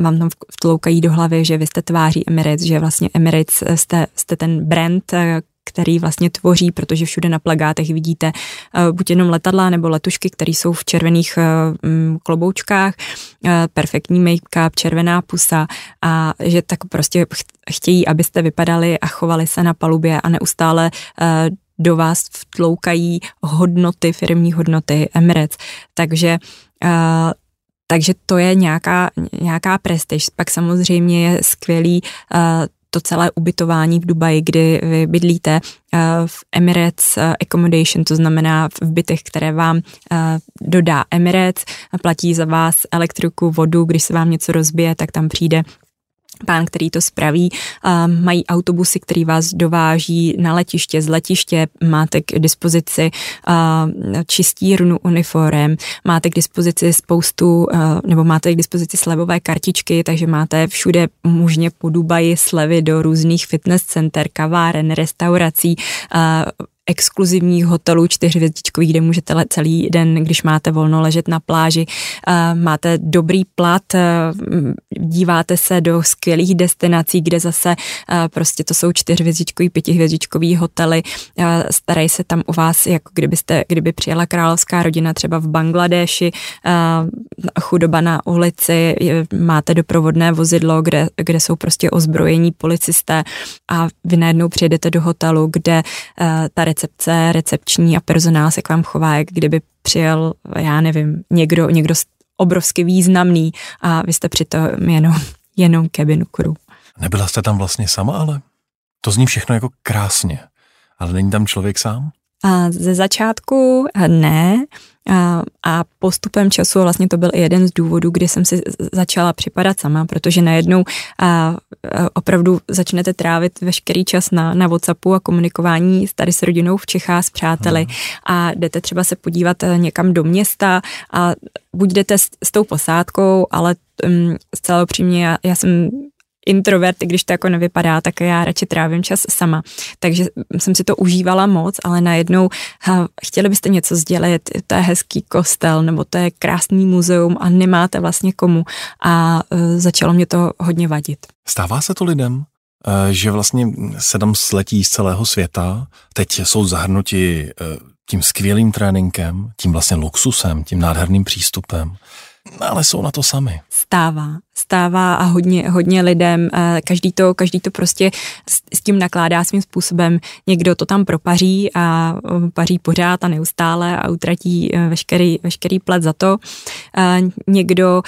vám tam vtloukají do hlavy, že vy jste tváří Emirates, že vlastně Emirates jste, jste ten brand, který vlastně tvoří, protože všude na plakátech vidíte uh, buď jenom letadla nebo letušky, které jsou v červených uh, kloboučkách, uh, perfektní make-up, červená pusa a že tak prostě chtějí, abyste vypadali a chovali se na palubě a neustále uh, do vás vtloukají hodnoty, firemní hodnoty Emirates. Takže uh, takže to je nějaká, nějaká prestiž. Pak samozřejmě je skvělý uh, to celé ubytování v Dubaji, kdy vy bydlíte v Emirates accommodation, to znamená v bytech, které vám dodá Emirates, platí za vás elektriku, vodu, když se vám něco rozbije, tak tam přijde pán, který to spraví. Mají autobusy, který vás dováží na letiště, z letiště máte k dispozici čistírnu uniform, máte k dispozici spoustu, nebo máte k dispozici slevové kartičky, takže máte všude možně po Dubaji slevy do různých fitness center, kaváren, restaurací, exkluzivních hotelů čtyřhvězdičkových, kde můžete celý den, když máte volno, ležet na pláži. Máte dobrý plat, díváte se do skvělých destinací, kde zase prostě to jsou čtyřhvězdičkový, pětihvězdičkový hotely. Starají se tam o vás, jako kdybyste, kdyby přijela královská rodina třeba v Bangladeši, chudoba na ulici, máte doprovodné vozidlo, kde, kde jsou prostě ozbrojení policisté a vy najednou přijedete do hotelu, kde ta recepce, recepční a personál se k vám chová, jak kdyby přijel, já nevím, někdo, někdo obrovsky významný a vy jste přitom jenom, jenom cabin crew. Nebyla jste tam vlastně sama, ale to zní všechno jako krásně, ale není tam člověk sám? A ze začátku ne a, a postupem času vlastně to byl i jeden z důvodů, kdy jsem si začala připadat sama, protože najednou a, a opravdu začnete trávit veškerý čas na, na WhatsAppu a komunikování tady s rodinou v Čechách, s přáteli a jdete třeba se podívat někam do města a buď jdete s, s tou posádkou, ale um, zcela upřímně já, já jsem introvert, když to jako nevypadá, tak já radši trávím čas sama. Takže jsem si to užívala moc, ale najednou ha, chtěli byste něco sdělit, to je hezký kostel, nebo to je krásný muzeum a nemáte vlastně komu. A e, začalo mě to hodně vadit. Stává se to lidem, e, že vlastně se tam sletí z celého světa, teď jsou zahrnuti e, tím skvělým tréninkem, tím vlastně luxusem, tím nádherným přístupem, ale jsou na to sami. Stává. Stává a hodně, hodně lidem, každý to, každý to prostě s tím nakládá svým způsobem. Někdo to tam propaří a paří pořád a neustále a utratí veškerý, veškerý plat za to. Někdo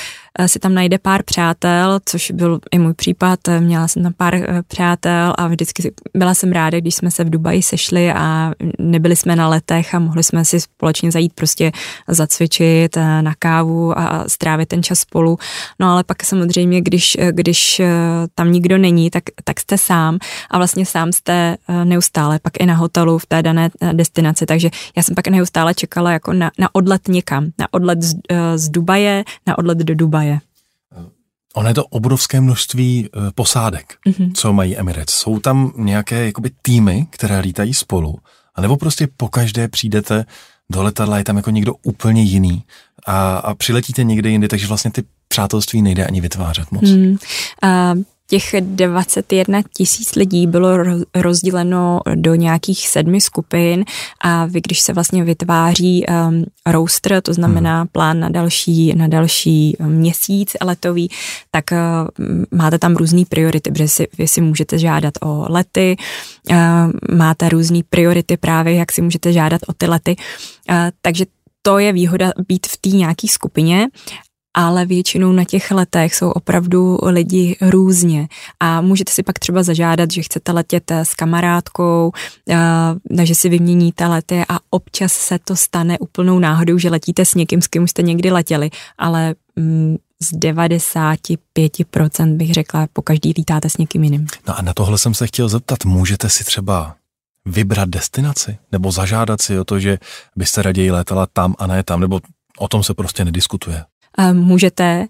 si tam najde pár přátel, což byl i můj případ, měla jsem tam pár přátel a vždycky byla jsem ráda, když jsme se v Dubaji sešli a nebyli jsme na letech a mohli jsme si společně zajít prostě zacvičit na kávu a strávit ten čas spolu. No ale pak jsem samozřejmě, když, když tam nikdo není, tak, tak jste sám a vlastně sám jste neustále pak i na hotelu v té dané destinaci, takže já jsem pak neustále čekala jako na, na odlet někam, na odlet z, z Dubaje, na odlet do Dubaje. Ono je to obrovské množství posádek, mm-hmm. co mají Emirates. Jsou tam nějaké jakoby týmy, které lítají spolu, anebo prostě pokaždé přijdete do letadla, je tam jako někdo úplně jiný a, a přiletíte někde jindy, takže vlastně ty přátelství nejde ani vytvářet moc. Hmm. Uh, Těch dvacet jedna tisíc lidí bylo rozděleno do nějakých sedmi skupin a vy, když se vlastně vytváří um, roster, to znamená plán na další, na další měsíc letový, tak um, máte tam různý priority, protože si, vy si můžete žádat o lety, um, máte různý priority právě, jak si můžete žádat o ty lety, uh, takže to je výhoda být v té nějaké skupině, ale většinou na těch letech jsou opravdu lidi různě a můžete si pak třeba zažádat, že chcete letět s kamarádkou, takže si vyměníte lety a občas se to stane úplnou náhodou, že letíte s někým, s kým jste někdy letěli, ale z devadesát pět procent bych řekla, po každý lítáte s někým jiným. No a na tohle jsem se chtěl zeptat, můžete si třeba vybrat destinaci nebo zažádat si o to, že byste raději létala tam a ne tam, nebo o tom se prostě nediskutuje? Můžete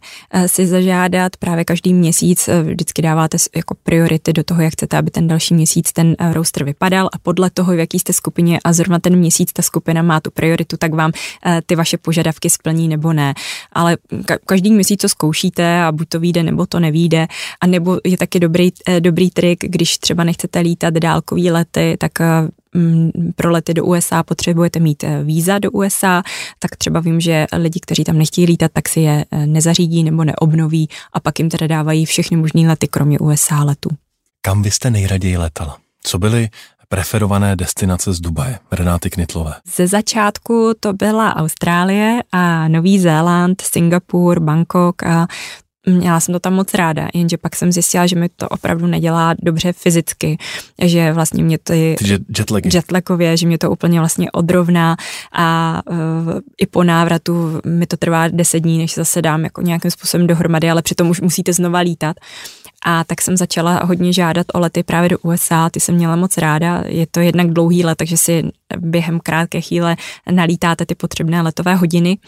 si zažádat právě každý měsíc, vždycky dáváte jako priority do toho, jak chcete, aby ten další měsíc ten roster vypadal a podle toho, v jaký jste skupině a zrovna ten měsíc ta skupina má tu prioritu, tak vám ty vaše požadavky splní nebo ne. Ale každý měsíc to zkoušíte a buď to vyjde, nebo to nevyjde. A nebo je taky dobrý, dobrý trik, když třeba nechcete lítat dálkový lety, tak pro lety do U S A potřebujete mít víza do U S A, tak třeba vím, že lidi, kteří tam nechtějí lítat, tak si je nezařídí nebo neobnoví a pak jim teda dávají všechny možný lety, kromě U S A letů. Kam vy jste nejraději letala? Co byly preferované destinace z Dubaje, Renáty Knittelové? Ze začátku to byla Austrálie a Nový Zéland, Singapur, Bangkok a měla jsem to tam moc ráda, jenže pak jsem zjistila, že mi to opravdu nedělá dobře fyzicky, že vlastně mě ty, ty jetlagy. jetlagově, že mě to úplně vlastně odrovná a uh, i po návratu mi to trvá deset dní, než zase dám jako nějakým způsobem dohromady, ale přitom už musíte znova lítat. A tak jsem začala hodně žádat o lety právě do U S A, ty jsem měla moc ráda, je to jednak dlouhý let, takže si během krátké chvíle nalítáte ty potřebné letové hodiny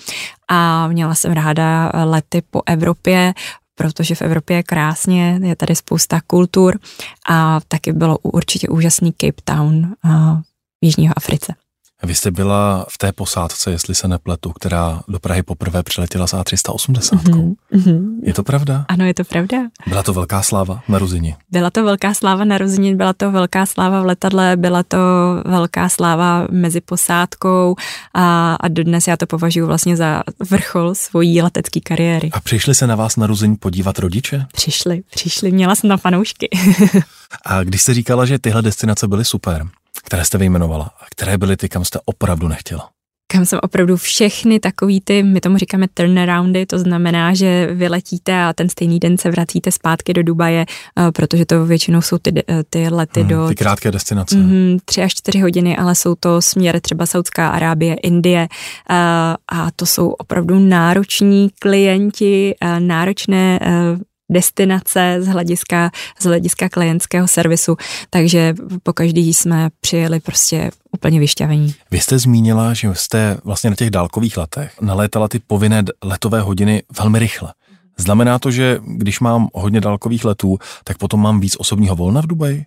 a měla jsem ráda lety po Evropě, protože v Evropě je krásně, je tady spousta kultur a taky bylo určitě úžasný Cape Town v Jižního Africe. Vy jste byla v té posádce, jestli se nepletu, která do Prahy poprvé přiletěla s A tři sta osmdesát. Mm-hmm, mm-hmm. Je to pravda? Ano, je to pravda. Byla to velká sláva na Ruzyni. Byla to velká sláva na Ruzyni, byla to velká sláva v letadle, byla to velká sláva mezi posádkou a, a dodnes já to považuji vlastně za vrchol svojí letecké kariéry. A přišli se na vás na Ruzyni podívat rodiče? Přišli, přišli, měla jsem tam fanoušky. A když jste říkala, že tyhle destinace byly super, které jste vyjmenovala a které byly ty, kam jste opravdu nechtěla? Kam jsem opravdu všechny takový ty, my tomu říkáme turnaroundy, to znamená, že vyletíte a ten stejný den se vracíte zpátky do Dubaje, protože to většinou jsou ty, ty lety hmm, do... Ty krátké destinace. Mm, tři až čtyři hodiny, ale jsou to směr třeba Saudská Arábie, Indie a, a to jsou opravdu nároční klienti, náročné destinace z hlediska, z hlediska klientského servisu, takže po každý jsme přijeli prostě úplně vyšťavení. Vy jste zmínila, že jste vlastně na těch dálkových letech nalétala ty povinné letové hodiny velmi rychle. Znamená to, že když mám hodně dálkových letů, tak potom mám víc osobního volna v Dubaji?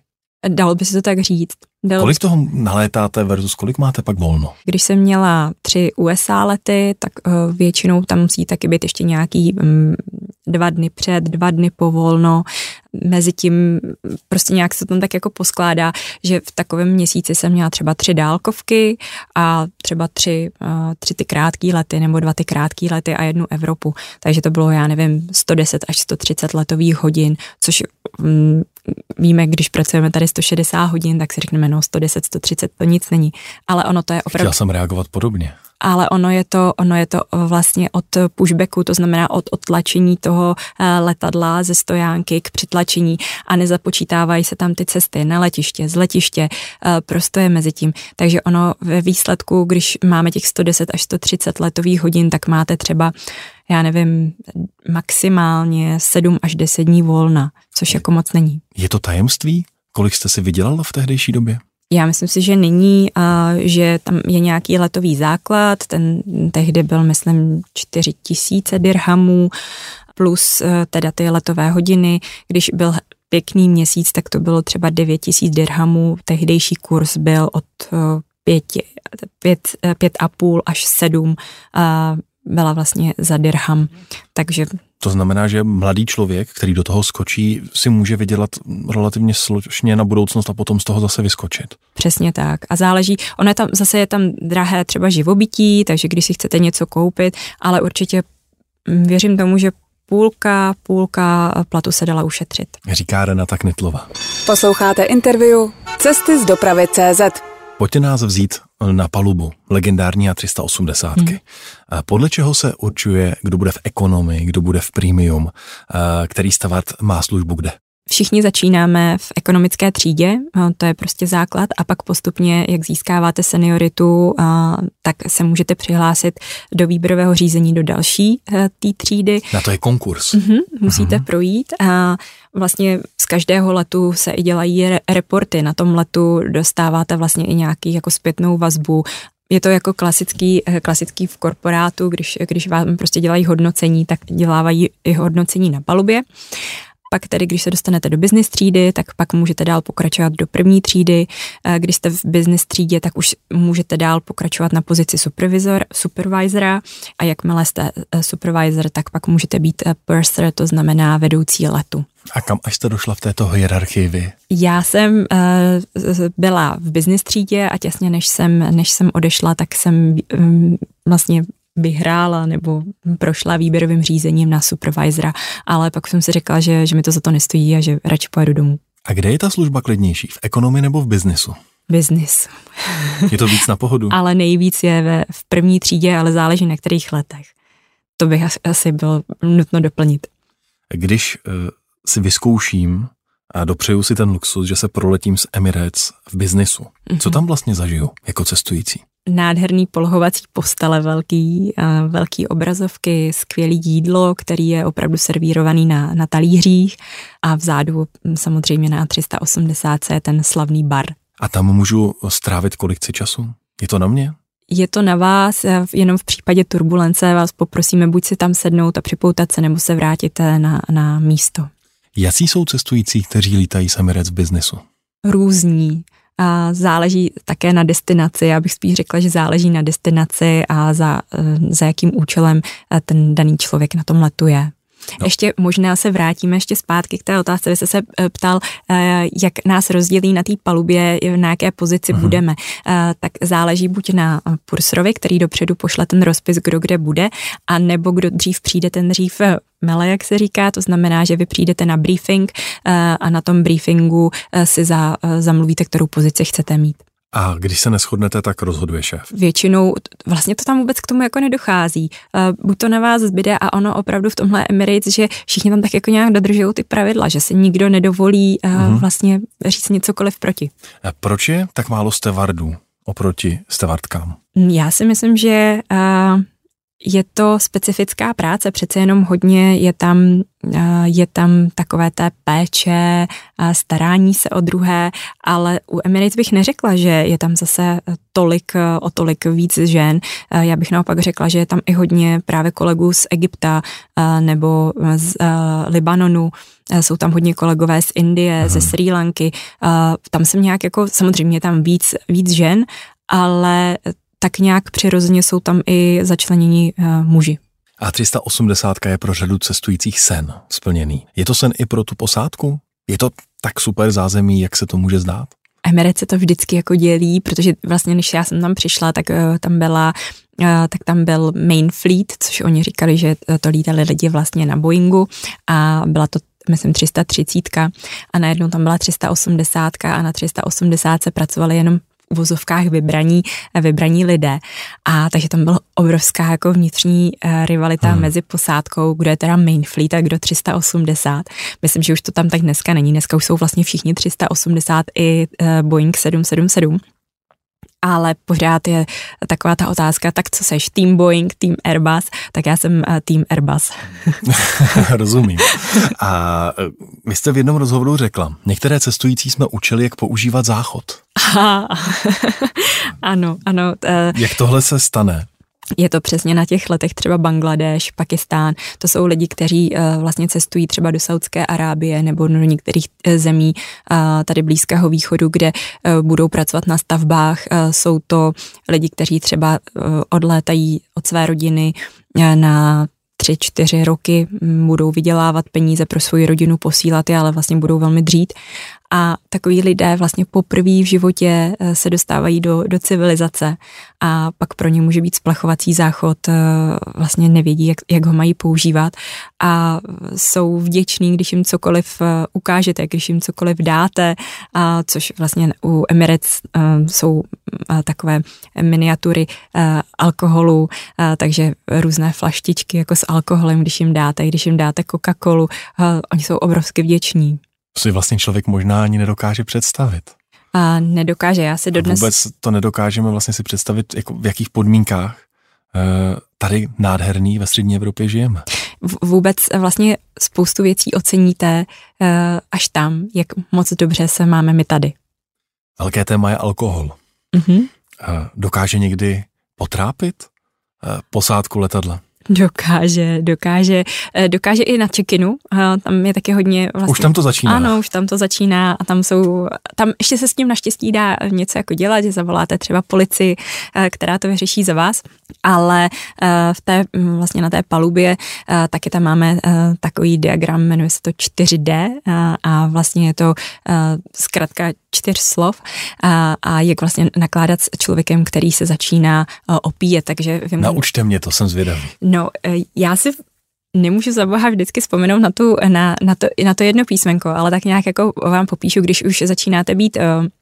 Dalo by se to tak říct. Dalo kolik toho nalétáte versus kolik máte pak volno? Když jsem měla tři U S A lety, tak většinou tam musí taky být ještě nějaký dva dny před, dva dny po volno. Mezi tím prostě nějak se tam tak jako poskládá, že v takovém měsíci jsem měla třeba tři dálkovky a třeba tři, tři ty krátký lety nebo dva ty krátký lety a jednu Evropu. Takže to bylo, já nevím, sto deset až sto třicet letových hodin, což hm, víme, když pracujeme tady sto šedesát hodin, tak si řekneme, no sto deset, sto třicet, to nic není. Ale ono to je opravdu... Chtěla jsem reagovat podobně. Ale ono je to, ono je to vlastně od pushbacku, to znamená od odtlačení toho letadla ze stojánky k přitlačení a nezapočítávají se tam ty cesty na letiště, z letiště, prostoje mezi tím. Takže ono ve výsledku, když máme těch sto deset až sto třicet letových hodin, tak máte třeba, já nevím, maximálně sedm až deset dní volna, což jako moc není. Je to tajemství? Kolik jste si vydělala v tehdejší době? Já myslím si, že není, a že tam je nějaký letový základ, ten tehdy byl, myslím, čtyři tisíce dirhamů, plus teda ty letové hodiny, když byl pěkný měsíc, tak to bylo třeba devět tisíc dirhamů, tehdejší kurz byl od pěti, pět, pět a půl až sedm byla vlastně za dirham. Takže... To znamená, že mladý člověk, který do toho skočí, si může vydělat relativně slušně na budoucnost a potom z toho zase vyskočit. Přesně tak. A záleží, ono je tam, zase je tam drahé třeba živobytí, takže když si chcete něco koupit, ale určitě věřím tomu, že půlka, půlka platu se dala ušetřit. Říká Renata Knittelová. Posloucháte interview Cesty z dopravy tečka cé zet. Pojďte nás vzít na palubu legendární A tři sta osmdesát. Hmm. Podle čeho se určuje, kdo bude v ekonomii, kdo bude v premium, který stavat má službu kde? Všichni začínáme v ekonomické třídě, to je prostě základ, a pak postupně, jak získáváte senioritu, tak se můžete přihlásit do výběrového řízení do další té třídy. Na to je konkurs. Mhm, musíte mhm. projít a vlastně z každého letu se i dělají reporty. Na tom letu dostáváte vlastně i nějaký jako zpětnou vazbu. Je to jako klasický, klasický v korporátu, když, když vám prostě dělají hodnocení, tak dělávají i hodnocení na palubě. Pak tedy, když se dostanete do business třídy, tak pak můžete dál pokračovat do první třídy. Když jste v business třídě, tak už můžete dál pokračovat na pozici supervisor, supervisora a jakmile jste supervisor, tak pak můžete být purser, to znamená vedoucí letu. A kam až jste došla v této hierarchii vy? Já jsem uh, byla v business třídě a těsně než jsem, než jsem odešla, tak jsem um, vlastně... vyhrála nebo prošla výběrovým řízením na supervisora, ale pak jsem si řekla, že, že mi to za to nestojí a že radši pojedu domů. A kde je ta služba klidnější? V ekonomii nebo v biznesu? Biznis. Je to víc na pohodu? Ale nejvíc je ve, v první třídě, ale záleží na kterých letech. To bych asi bylo nutno doplnit. Když uh, si vyzkouším a dopřeju si ten luxus, že se proletím z Emirates v biznesu, mm-hmm. co tam vlastně zažiju jako cestující? Nádherný polohovací postele velký, velký obrazovky, skvělý jídlo, který je opravdu servírovaný na, na talířích a vzadu samozřejmě na A tři sta osmdesát je ten slavný bar. A tam můžu strávit kolik si času? Je to na mě? Je to na vás, jenom v případě turbulence vás poprosíme buď si tam sednout a připoutat se, nebo se vrátíte na, na místo. Jaký jsou cestující, kteří lítají z Emirates biznesu? Různí. A záleží také na destinaci, já bych spíš řekla, že záleží na destinaci a za, za jakým účelem ten daný člověk na tom letu je. No. Ještě možná se vrátíme ještě zpátky k té otázce, vy jste se ptal, jak nás rozdělí na té palubě, na jaké pozici Aha. budeme. Tak záleží buď na purserovi, který dopředu pošle ten rozpis, kdo kde bude, a nebo kdo dřív přijde, ten dřív mele, jak se říká, to znamená, že vy přijdete na briefing a na tom briefingu si za, zamluvíte, kterou pozici chcete mít. A když se neshodnete, tak rozhoduje šéf. Většinou vlastně to tam vůbec k tomu jako nedochází. Buď to na vás zbyde a ono opravdu v tomhle Emirates, že všichni tam tak jako nějak dodržují ty pravidla, že se nikdo nedovolí mm. vlastně říct něcokoliv proti. A proč je tak málo stevardů oproti stevardkám? Já si myslím, že je to specifická práce, přece jenom hodně je tam, je tam takové té péče, starání se o druhé, ale u Emirates bych neřekla, že je tam zase tolik, o tolik víc žen. Já bych naopak řekla, že je tam i hodně právě kolegů z Egypta nebo z Libanonu, jsou tam hodně kolegové z Indie, hmm. ze Sri Lanky, tam jsem nějak jako, samozřejmě je tam víc, víc žen, ale tak nějak přirozeně jsou tam i začlenění uh, muži. A tři sta osmdesát je pro řadu cestujících sen splněný. Je to sen i pro tu posádku? Je to tak super zázemí, jak se to může zdát? Emirates se to vždycky jako dělí, protože vlastně, než já jsem tam přišla, tak uh, tam byla uh, tak tam byl main fleet, což oni říkali, že to lítali lidi vlastně na Boeingu a byla to myslím tři sta třicet a najednou tam byla tři sta osmdesát a na tři sta osmdesát se pracovali jenom uvozovkách vybraní, vybraní lidé. A takže tam byla obrovská jako vnitřní rivalita hmm. mezi posádkou, kdo je teda main fleet a kdo tři sta osmdesát. Myslím, že už to tam tak dneska není. Dneska už jsou vlastně všichni tři sta osmdesát i Boeing sedm set sedmdesát sedm. Ale pořád je taková ta otázka, tak co seš, tým Boeing, tým Airbus, tak já jsem tým Airbus. Rozumím. A vy jste v jednom rozhovoru řekla, některé cestující jsme učili, jak používat záchod. Aha. ano, ano. T- jak tohle se stane? Je to přesně na těch letech třeba Bangladéš, Pakistán, to jsou lidi, kteří uh, vlastně cestují třeba do Saudské Arábie nebo do některých zemí uh, tady Blízkého východu, kde uh, budou pracovat na stavbách. Uh, jsou to lidi, kteří třeba uh, odlétají od své rodiny uh, na tři, čtyři roky, um, budou vydělávat peníze pro svou rodinu, posílat je, ale vlastně budou velmi dřít. A takový lidé vlastně poprvé v životě se dostávají do, do civilizace a pak pro ně může být splachovací záchod, vlastně nevědí, jak, jak ho mají používat a jsou vděční, když jim cokoliv ukážete, když jim cokoliv dáte, a což vlastně u Emirates jsou takové miniatury alkoholu, takže různé flaštičky jako s alkoholem, když jim dáte, když jim dáte Coca-Colu, oni jsou obrovsky vděční. To si vlastně člověk možná ani nedokáže představit. A nedokáže, já si dodnes... A vůbec to nedokážeme vlastně si představit, jako v jakých podmínkách tady nádherný ve střední Evropě žijeme. Vůbec vlastně spoustu věcí oceníte až tam, jak moc dobře se máme my tady. Velké téma je alkohol. Mm-hmm. Dokáže někdy potrápit posádku letadla? Dokáže, dokáže, dokáže i na check-inu, tam je taky hodně vlastně... Už tam to začíná. Ano, už tam to začíná a tam jsou, tam ještě se s tím naštěstí dá něco jako dělat, že zavoláte třeba policii, která to vyřeší za vás, ale v té, vlastně na té palubě taky tam máme takový diagram, jmenuje se to čtyři D a vlastně je to zkrátka čtyř slov a, a jak vlastně nakládat s člověkem, který se začíná opíjet, takže... Vím, naučte mě to, jsem zvědavý. No, já si nemůžu za boha vždycky vzpomenout na, tu, na, na, to, na to jedno písmenko, ale tak nějak jako vám popíšu, když už začínáte být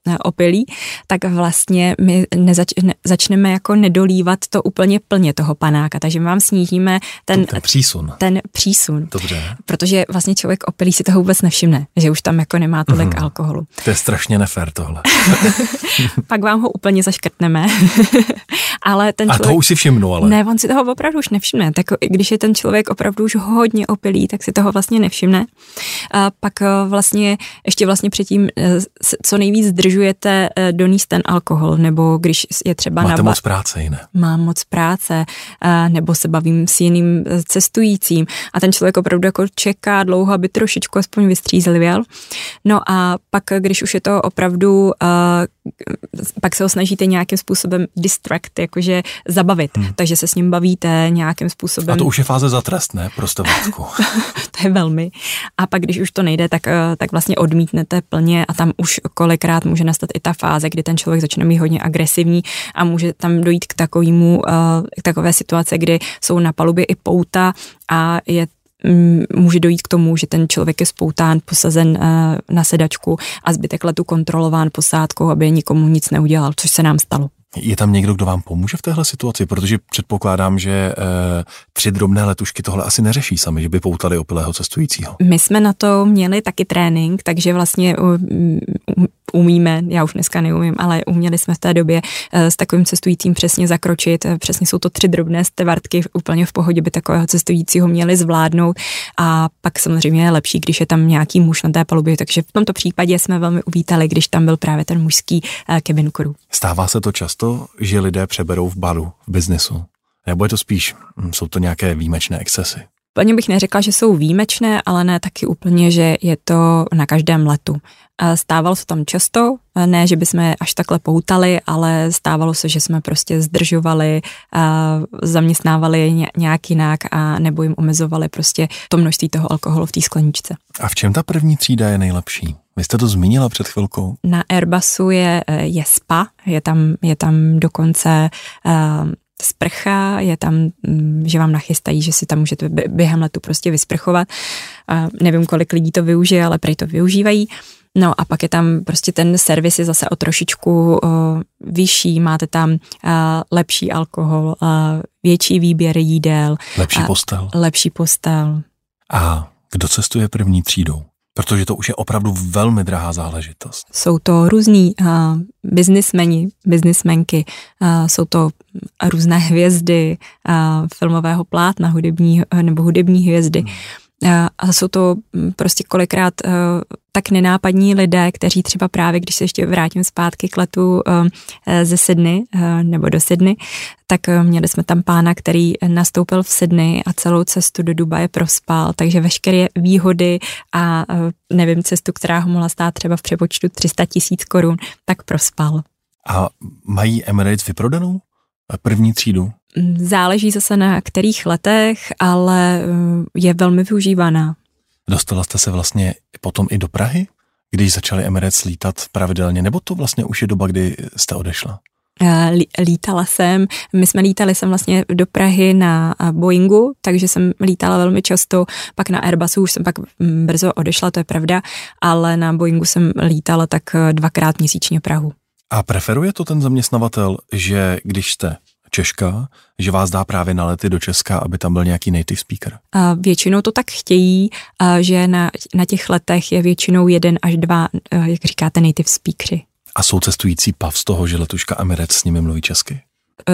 uh, opilí, tak vlastně my nezač, ne, začneme jako nedolívat to úplně plně toho panáka, takže vám snížíme ten, ten, přísun. ten přísun. Dobře. Protože vlastně člověk opilý si toho vůbec nevšimne, že už tam jako nemá tolik mm-hmm. alkoholu. To je strašně nefér tohle. Pak vám ho úplně zaškrtneme. Ale ten člověk, a to už si všimnu, ale... Ne, on si toho opravdu už nevšimne, tak když je ten člověk opravdu už hodně opilý, tak si toho vlastně nevšimne. A pak vlastně ještě vlastně předtím co nejvíc zdržujete doníst ten alkohol, nebo když je třeba... Máte na ba- moc práce jiné. Mám moc práce, nebo se bavím s jiným cestujícím a ten člověk opravdu jako čeká dlouho, aby trošičku aspoň vystřízlivěl. No a pak, když už je to opravdu... pak se ho snažíte nějakým způsobem distract, jakože zabavit. Hmm. Takže se s ním bavíte nějakým způsobem. A to už je fáze za trest, ne? Prostě vůdku. To je velmi. A pak, když už to nejde, tak, tak vlastně odmítnete plně a tam už kolikrát může nastat i ta fáze, kdy ten člověk začne být hodně agresivní a může tam dojít k takovému, k takové situaci, kdy jsou na palubě i pouta a je může dojít k tomu, že ten člověk je spoután, posazen na sedačku a zbytek letu kontrolován posádkou, aby nikomu nic neudělal, což se nám stalo. Je tam někdo, kdo vám pomůže v téhle situaci? Protože předpokládám, že e, tři drobné letušky tohle asi neřeší sami, že by poutali opilého cestujícího. My jsme na to měli taky trénink, takže vlastně umíme, já už dneska neumím, ale uměli jsme v té době e, s takovým cestujícím přesně zakročit. Přesně jsou to tři drobné stevardky, úplně v pohodě by takového cestujícího měli zvládnout a pak samozřejmě je lepší, když je tam nějaký muž na té palubě, takže v tomto případě jsme velmi uvítali, když tam byl právě ten mužský e, cabin crew. Stává se to často, že lidé přeberou v baru, v biznesu? Nebo je to spíš, jsou to nějaké výjimečné excesy? Plně bych neřekla, že jsou výjimečné, ale ne taky úplně, že je to na každém letu. Stávalo se tam často, ne, že bychom až takhle poutali, ale stávalo se, že jsme prostě zdržovali, zaměstnávali nějak jinak a nebo jim omezovali prostě to množství toho alkoholu v té skleničce. A v čem ta první třída je nejlepší? Vy jste to zmínila před chvilkou. Na Airbusu je, je spa, je tam, je tam dokonce... Uh, sprcha, je tam, že vám nachystají, že si tam můžete během letu prostě vysprchovat. A nevím, kolik lidí to využije, ale prý to využívají. No a pak je tam prostě ten servis je zase o trošičku o, vyšší, máte tam a, lepší alkohol, a, větší výběr jídel. Lepší a, postel. Lepší postel. A kdo cestuje první třídou? Protože to už je opravdu velmi drahá záležitost. Jsou to různí uh, biznismeni, biznismenky, uh, jsou to různé hvězdy uh, filmového plátna, hudební, uh, nebo hudební hvězdy. Hmm. a jsou to prostě kolikrát uh, tak nenápadní lidé, kteří třeba právě, když se ještě vrátím zpátky k letu uh, ze Sydney uh, nebo do Sydney, tak uh, měli jsme tam pána, který nastoupil v Sydney a celou cestu do Dubaje prospal, takže veškeré výhody a uh, nevím, cestu, která ho mohla stát třeba v přepočtu tři sta tisíc korun, tak prospal. A mají Emirates vyprodanou první třídu? Záleží zase na kterých letech, ale je velmi využívaná. Dostala jste se vlastně potom i do Prahy, když začaly Emirates lítat pravidelně, nebo to vlastně už je doba, kdy jste odešla? Lítala jsem, my jsme lítali jsem vlastně do Prahy na Boeingu, takže jsem lítala velmi často, pak na Airbusu už jsem pak brzo odešla, to je pravda, ale na Boeingu jsem lítala tak dvakrát měsíčně Prahu. A preferuje to ten zaměstnavatel, že když jste Češka, že vás dá právě na lety do Česka, aby tam byl nějaký native speaker? A většinou to tak chtějí, že na, na těch letech je většinou jeden až dva, jak říkáte, native speakery. A jsou cestující pav z toho, že letuška Emirates s nimi mluví česky?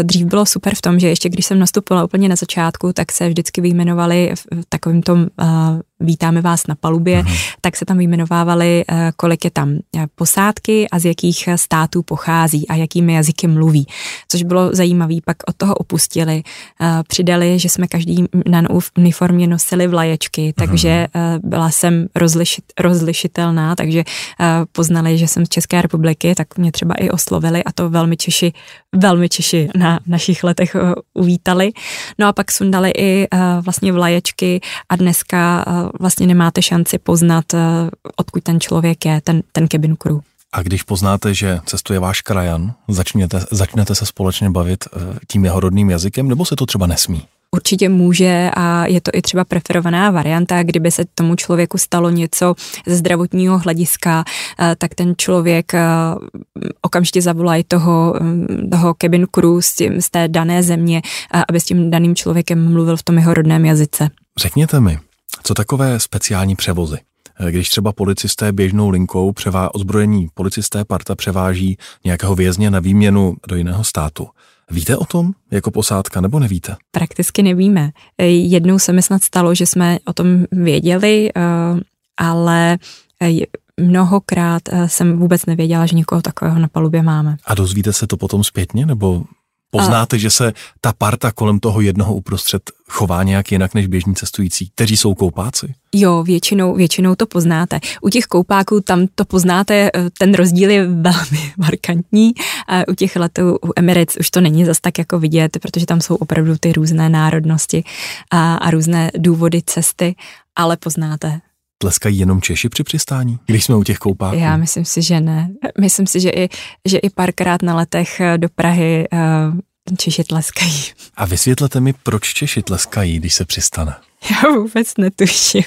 Dřív bylo super v tom, že ještě když jsem nastupovala úplně na začátku, tak se vždycky vyjmenovali v takovém tom uh, vítáme vás na palubě, uhum. tak se tam vyjmenovávali, uh, kolik je tam posádky a z jakých států pochází a jakými jazyky mluví, což bylo zajímavé, pak od toho opustili. Uh, přidali, že jsme každý na uniformě nosili vlaječky, takže uh, byla jsem rozlišit, rozlišitelná, takže uh, poznali, že jsem z České republiky, tak mě třeba i oslovili a to velmi Češi, velmi Češi na našich letech uh, uvítali. No a pak sundali i uh, vlastně vlaječky a dneska uh, vlastně nemáte šanci poznat, uh, odkud ten člověk je, ten, ten cabin crew. A když poznáte, že cestuje váš krajan, začnete, začnete se společně bavit uh, tím jeho rodným jazykem, nebo se to třeba nesmí? Určitě může a je to i třeba preferovaná varianta, kdyby se tomu člověku stalo něco ze zdravotního hlediska, tak ten člověk okamžitě zavolá i toho, toho cabin crew z, tím, z té dané země, aby s tím daným člověkem mluvil v tom jeho rodném jazyce. Řekněte mi, co takové speciální převozy? Když třeba policisté běžnou linkou převá, ozbrojení policisté parta převáží nějakého vězně na výměnu do jiného státu. Víte o tom jako posádka, nebo nevíte? Prakticky nevíme. Jednou se mi snad stalo, že jsme o tom věděli, ale mnohokrát jsem vůbec nevěděla, že někoho takového na palubě máme. A dozvíte se to potom zpětně, nebo poznáte, a... že se ta parta kolem toho jednoho uprostřed chová nějak jinak než běžní cestující, kteří jsou koupáci? Jo, většinou, většinou to poznáte. U těch koupáků tam to poznáte, ten rozdíl je velmi markantní. U těch letů u Emirates už to není zas tak jako vidět, protože tam jsou opravdu ty různé národnosti a, a různé důvody cesty, ale poznáte. Tleskají jenom Češi při přistání, když jsme u těch koupáků? Já myslím si, že ne. Myslím si, že i, že i párkrát na letech do Prahy uh, Češi tleskají. A vysvětlete mi, proč Češi tleskají, když se přistane? Já vůbec netuším.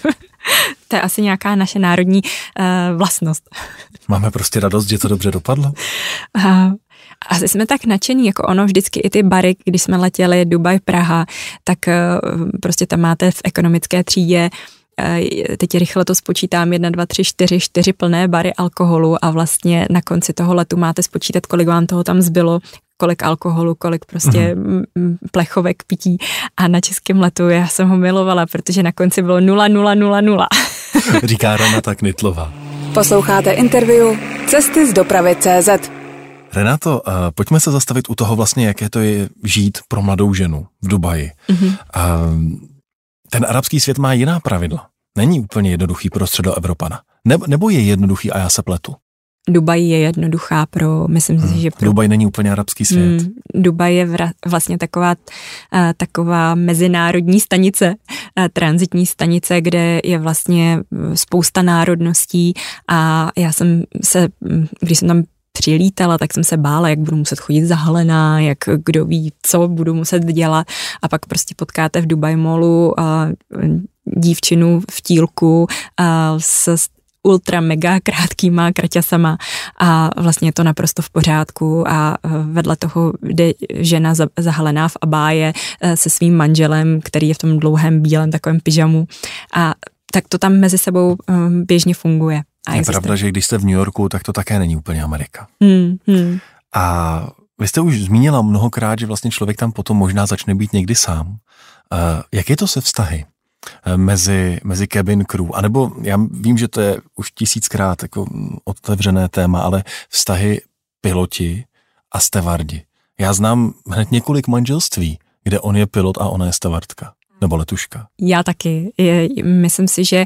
To je asi nějaká naše národní uh, vlastnost. Máme prostě radost, že to dobře dopadlo? Uh, asi jsme tak nadšení, jako ono vždycky i ty bary, když jsme letěli Dubaj, Praha, tak uh, prostě tam máte v ekonomické třídě, teď rychle to spočítám, jedna, dva, tři, čtyři, čtyři plné bary alkoholu a vlastně na konci toho letu máte spočítat, kolik vám toho tam zbylo, kolik alkoholu, kolik prostě mm. plechovek pití a na českém letu já jsem ho milovala, protože na konci bylo nula, nula, nula, nula. Říká Renata Knittelová. Posloucháte interview Cesty z dopravy C Z. Renato, pojďme se zastavit u toho vlastně, jaké to je žít pro mladou ženu v Dubaji. Mm-hmm. A ten arabský svět má jiná pravidla. Není úplně jednoduchý pro středoevropana. Ne, nebo je jednoduchý a já se pletu? Dubaj je jednoduchá pro, myslím hmm. si, že... Pro... Dubaj není úplně arabský svět. Hmm. Dubaj je vra, vlastně taková, taková mezinárodní stanice, tranzitní stanice, kde je vlastně spousta národností a já jsem se, když jsem tam přilítala, tak jsem se bála, jak budu muset chodit zahalená, jak kdo ví, co budu muset dělat a pak prostě potkáte v Dubai Mallu a dívčinu v tílku a s ultra mega krátkýma kraťasama a vlastně je to naprosto v pořádku a vedle toho jde žena zahalená v abáje se svým manželem, který je v tom dlouhém bílém takovém pyžamu a tak to tam mezi sebou běžně funguje. A je pravda, že když jste v New Yorku, tak to také není úplně Amerika. Hmm, hmm. A vy jste už zmínila mnohokrát, že vlastně člověk tam potom možná začne být někdy sám. Uh, jak je to se vztahy? mezi, mezi cabin crew, anebo já vím, že to je už tisíckrát jako otevřené téma, ale vztahy piloti a stevardi. Já znám hned několik manželství, kde on je pilot a ona je stevardka. Nebo letuška. Já taky. Je, myslím si, že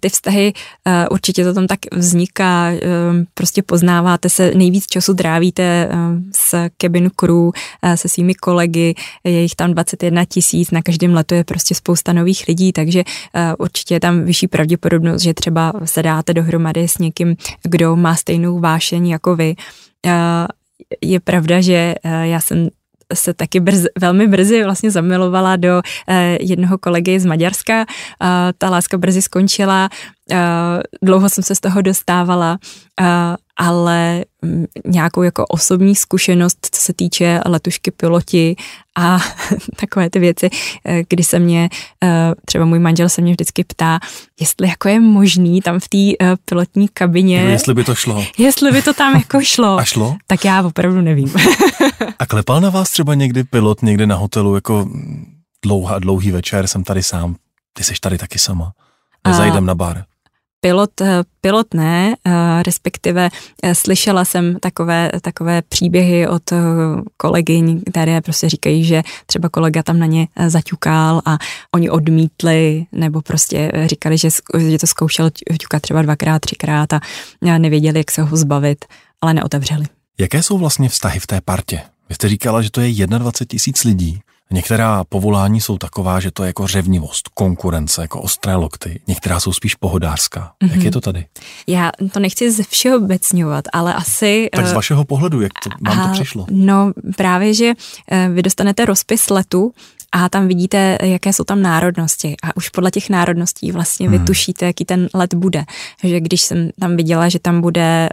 ty vztahy uh, určitě to tam tak vzniká, um, prostě poznáváte se, nejvíc času trávíte um, s cabin crew, uh, se svými kolegy, je jich tam dvacet jedna tisíc, na každém letu je prostě spousta nových lidí, takže uh, určitě je tam vyšší pravděpodobnost, že třeba se dáte dohromady s někým, kdo má stejnou vášeň jako vy. Uh, je pravda, že uh, já jsem se taky brz, velmi brzy vlastně zamilovala do eh, jednoho kolegy z Maďarska. Eh, ta láska brzy skončila, eh, dlouho jsem se z toho dostávala, eh, ale m, nějakou jako osobní zkušenost, co se týče letušky piloti a takové ty věci, eh, kdy se mě, eh, třeba můj manžel se mě vždycky ptá, jestli jako je možný tam v té eh, pilotní kabině. No, jestli by to šlo. Jestli by to tam jako šlo. A šlo? Tak já opravdu nevím. A klepal na vás třeba někdy pilot někde na hotelu, jako dlouhá, dlouhý večer, jsem tady sám, ty seš tady taky sama, nezajdem na bar. Pilot, pilot ne, respektive slyšela jsem takové, takové příběhy od kolegyň, které prostě říkají, že třeba kolega tam na ně zaťukal a oni odmítli, nebo prostě říkali, že, že to zkoušel ťukat třeba dvakrát, třikrát a nevěděli, jak se ho zbavit, ale neotevřeli. Jaké jsou vlastně vztahy v té partě? Vy jste říkala, že to je dvacet jedna tisíc lidí. Některá povolání jsou taková, že to je jako řevnivost, konkurence, jako ostré lokty. Některá jsou spíš pohodářská. Mm-hmm. Jak je to tady? Já to nechci ze všeobecňovat, ale asi... Tak z vašeho pohledu, jak to, vám a, to přišlo? No právě, že vy dostanete rozpis letu a tam vidíte, jaké jsou tam národnosti. A už podle těch národností vlastně hmm. vy tušíte, jaký ten let bude. Že když jsem tam viděla, že tam bude...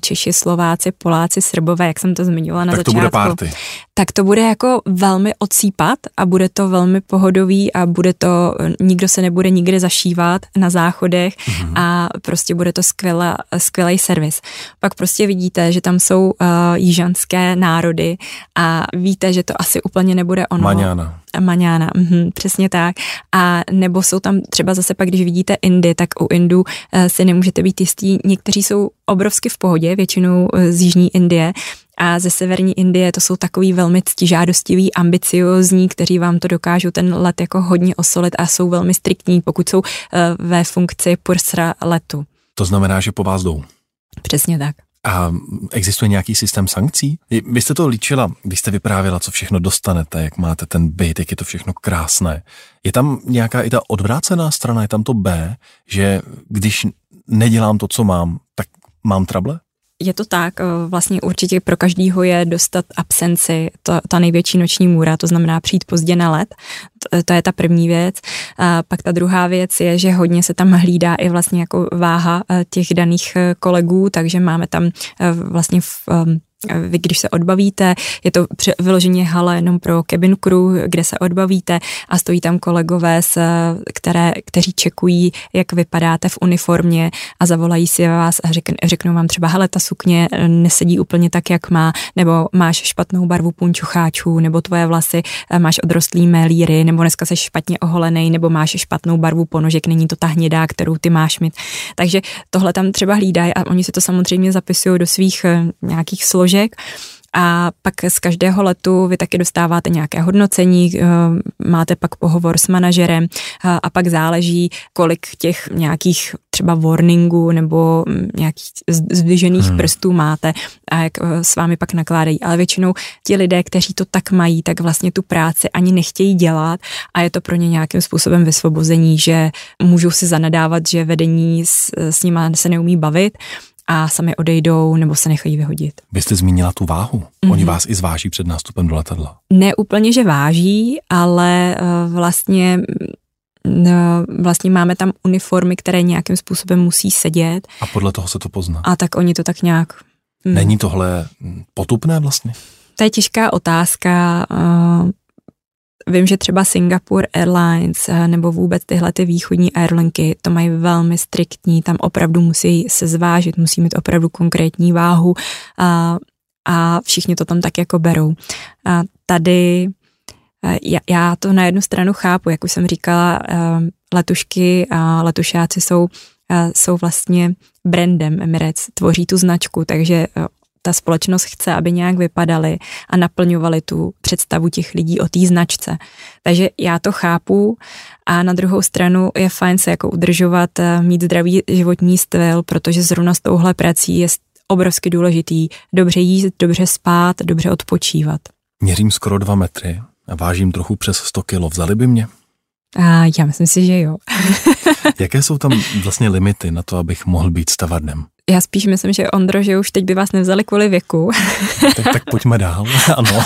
Češi, Slováci, Poláci, Srbové, jak jsem to zmiňovala na tak začátku. Tak to bude party. Tak to bude jako velmi odsýpat a bude to velmi pohodový a bude to, nikdo se nebude nikde zašívat na záchodech mm-hmm. a prostě bude to skvělá, skvělej servis. Pak prostě vidíte, že tam jsou uh, jižanské národy a víte, že to asi úplně nebude ono. Maňána. Maňána, mhm, přesně tak. A nebo jsou tam třeba zase pak, když vidíte Indy, tak u Indů uh, si nemůžete být jistí. Někteří jsou obrovsky v pohodě, většinou z jižní Indie a ze severní Indie to jsou takový velmi ctižádostiví, ambiciozní, kteří vám to dokážou ten let jako hodně osolit a jsou velmi striktní, pokud jsou uh, ve funkci pursra letu. To znamená, že po vás jdou. Přesně tak. A existuje nějaký systém sankcí? Vy jste to líčila, vy jste vyprávěla, co všechno dostanete, jak máte ten byt, jak je to všechno krásné. Je tam nějaká i ta odvrácená strana, je tam to B, že když nedělám to, co mám, tak mám trable? Je to tak, vlastně určitě pro každýho je dostat absenci, to, ta největší noční můra, to znamená přijít pozdě na let, to, to je ta první věc. A pak ta druhá věc je, že hodně se tam hlídá i vlastně jako váha těch daných kolegů, takže máme tam vlastně v, vy, když se odbavíte, je to vyloženě hala jenom pro cabin crew, kde se odbavíte a stojí tam kolegové, s, které, kteří čekují, jak vypadáte v uniformě a zavolají si vás a řekn, řeknou vám třeba, hele, ta sukně nesedí úplně tak, jak má, nebo máš špatnou barvu punčucháčů, nebo tvoje vlasy máš odrostlý melíry, nebo dneska jsi špatně oholenej, nebo máš špatnou barvu ponožek, není to ta hnědá, kterou ty máš mít. Takže tohle tam třeba hlídají a oni si to samozřejmě zapisují do svých nějakých složek, a pak z každého letu vy taky dostáváte nějaké hodnocení, máte pak pohovor s manažerem a pak záleží, kolik těch nějakých třeba warningů nebo nějakých zdvižených hmm. prstů máte a jak s vámi pak nakládají. Ale většinou ti lidé, kteří to tak mají, tak vlastně tu práci ani nechtějí dělat a je to pro ně nějakým způsobem vysvobození, že můžou si zanadávat, že vedení s, s nima se neumí bavit, a sami odejdou nebo se nechají vyhodit. Vy jste zmínila tu váhu. Oni mm-hmm. vás i zváží před nástupem do letadla. Ne úplně, že váží, ale vlastně, vlastně máme tam uniformy, které nějakým způsobem musí sedět. A podle toho se to pozná. A tak oni to tak nějak... Mm. Není tohle potupné vlastně? To je těžká otázka. Vím, že třeba Singapur Airlines nebo vůbec tyhle ty východní airlinky to mají velmi striktní, tam opravdu musí se zvážit, musí mít opravdu konkrétní váhu a, a všichni to tam tak jako berou. A tady já, já to na jednu stranu chápu, jak už jsem říkala, letušky a letušáci jsou, jsou vlastně brandem Emirates, tvoří tu značku, takže ta společnost chce, aby nějak vypadaly a naplňovaly tu představu těch lidí o té značce. Takže já to chápu a na druhou stranu je fajn se jako udržovat, mít zdravý životní styl, protože zrovna s touhle prací je obrovsky důležitý dobře jíst, dobře spát, dobře odpočívat. Měřím skoro dva metry a vážím trochu přes sto kilo. Vzali by mě? A já myslím si, že jo. Jaké jsou tam vlastně limity na to, abych mohl být stavadnem? Já spíš myslím, že Ondro, že už teď by vás nevzali kvůli věku. tak, tak pojďme dál, ano.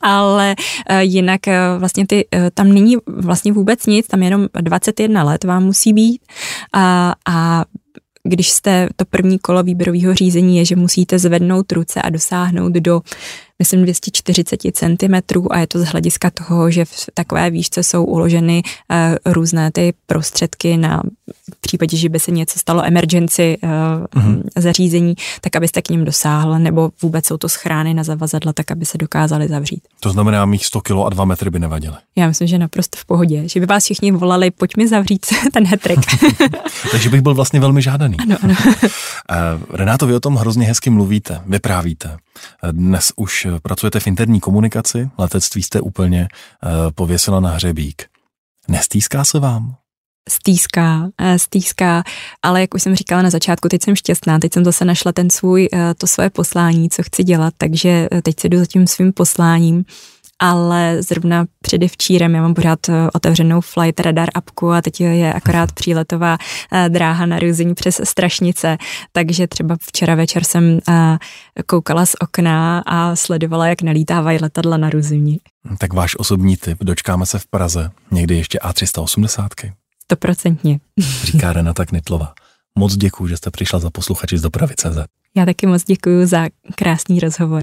Ale jinak vlastně ty, tam není vlastně vůbec nic, tam jenom dvacet jedna let vám musí být a, a když jste, to první kolo výběrového řízení je, že musíte zvednout ruce a dosáhnout do, myslím, dvě stě čtyřicet centimetrů a je to z hlediska toho, že v takové výšce jsou uloženy uh, různé ty prostředky na v případě, že by se něco stalo emergency uh, mm-hmm. zařízení, tak abyste k ním dosáhl, nebo vůbec jsou to schrány na zavazadla, tak aby se dokázali zavřít. To znamená, mých sto kilo a dva metry by nevadily. Já myslím, že naprosto v pohodě, že by vás všichni volali, pojď mi zavřít ten hetrek. Takže bych byl vlastně velmi žádaný. Ano, ano. Renato, vy o tom hrozně hezky mluvíte, vyprávíte. Dnes už pracujete v interní komunikaci, letectví jste úplně uh, pověsila na hřebík. Nestýská se vám? Stýská, stýská, ale jak už jsem říkala na začátku, teď jsem šťastná, teď jsem zase našla ten svůj, to svoje poslání, co chci dělat, takže teď se jdu za tím svým posláním, ale zrovna předevčírem, já mám pořád otevřenou Flight Radar appku a teď je akorát příletová dráha na Ruzyň přes Strašnice, takže třeba včera večer jsem koukala z okna a sledovala, jak nalítávají letadla na Ruzyni. Tak váš osobní tip, dočkáme se v Praze, někdy ještě A tři osmdesát. Stoprocentně. Říká Renata Knittelová. Moc děkuju, že jste přišla za posluchači z Dopravy tečka cé zet. Já taky moc děkuju za krásný rozhovor.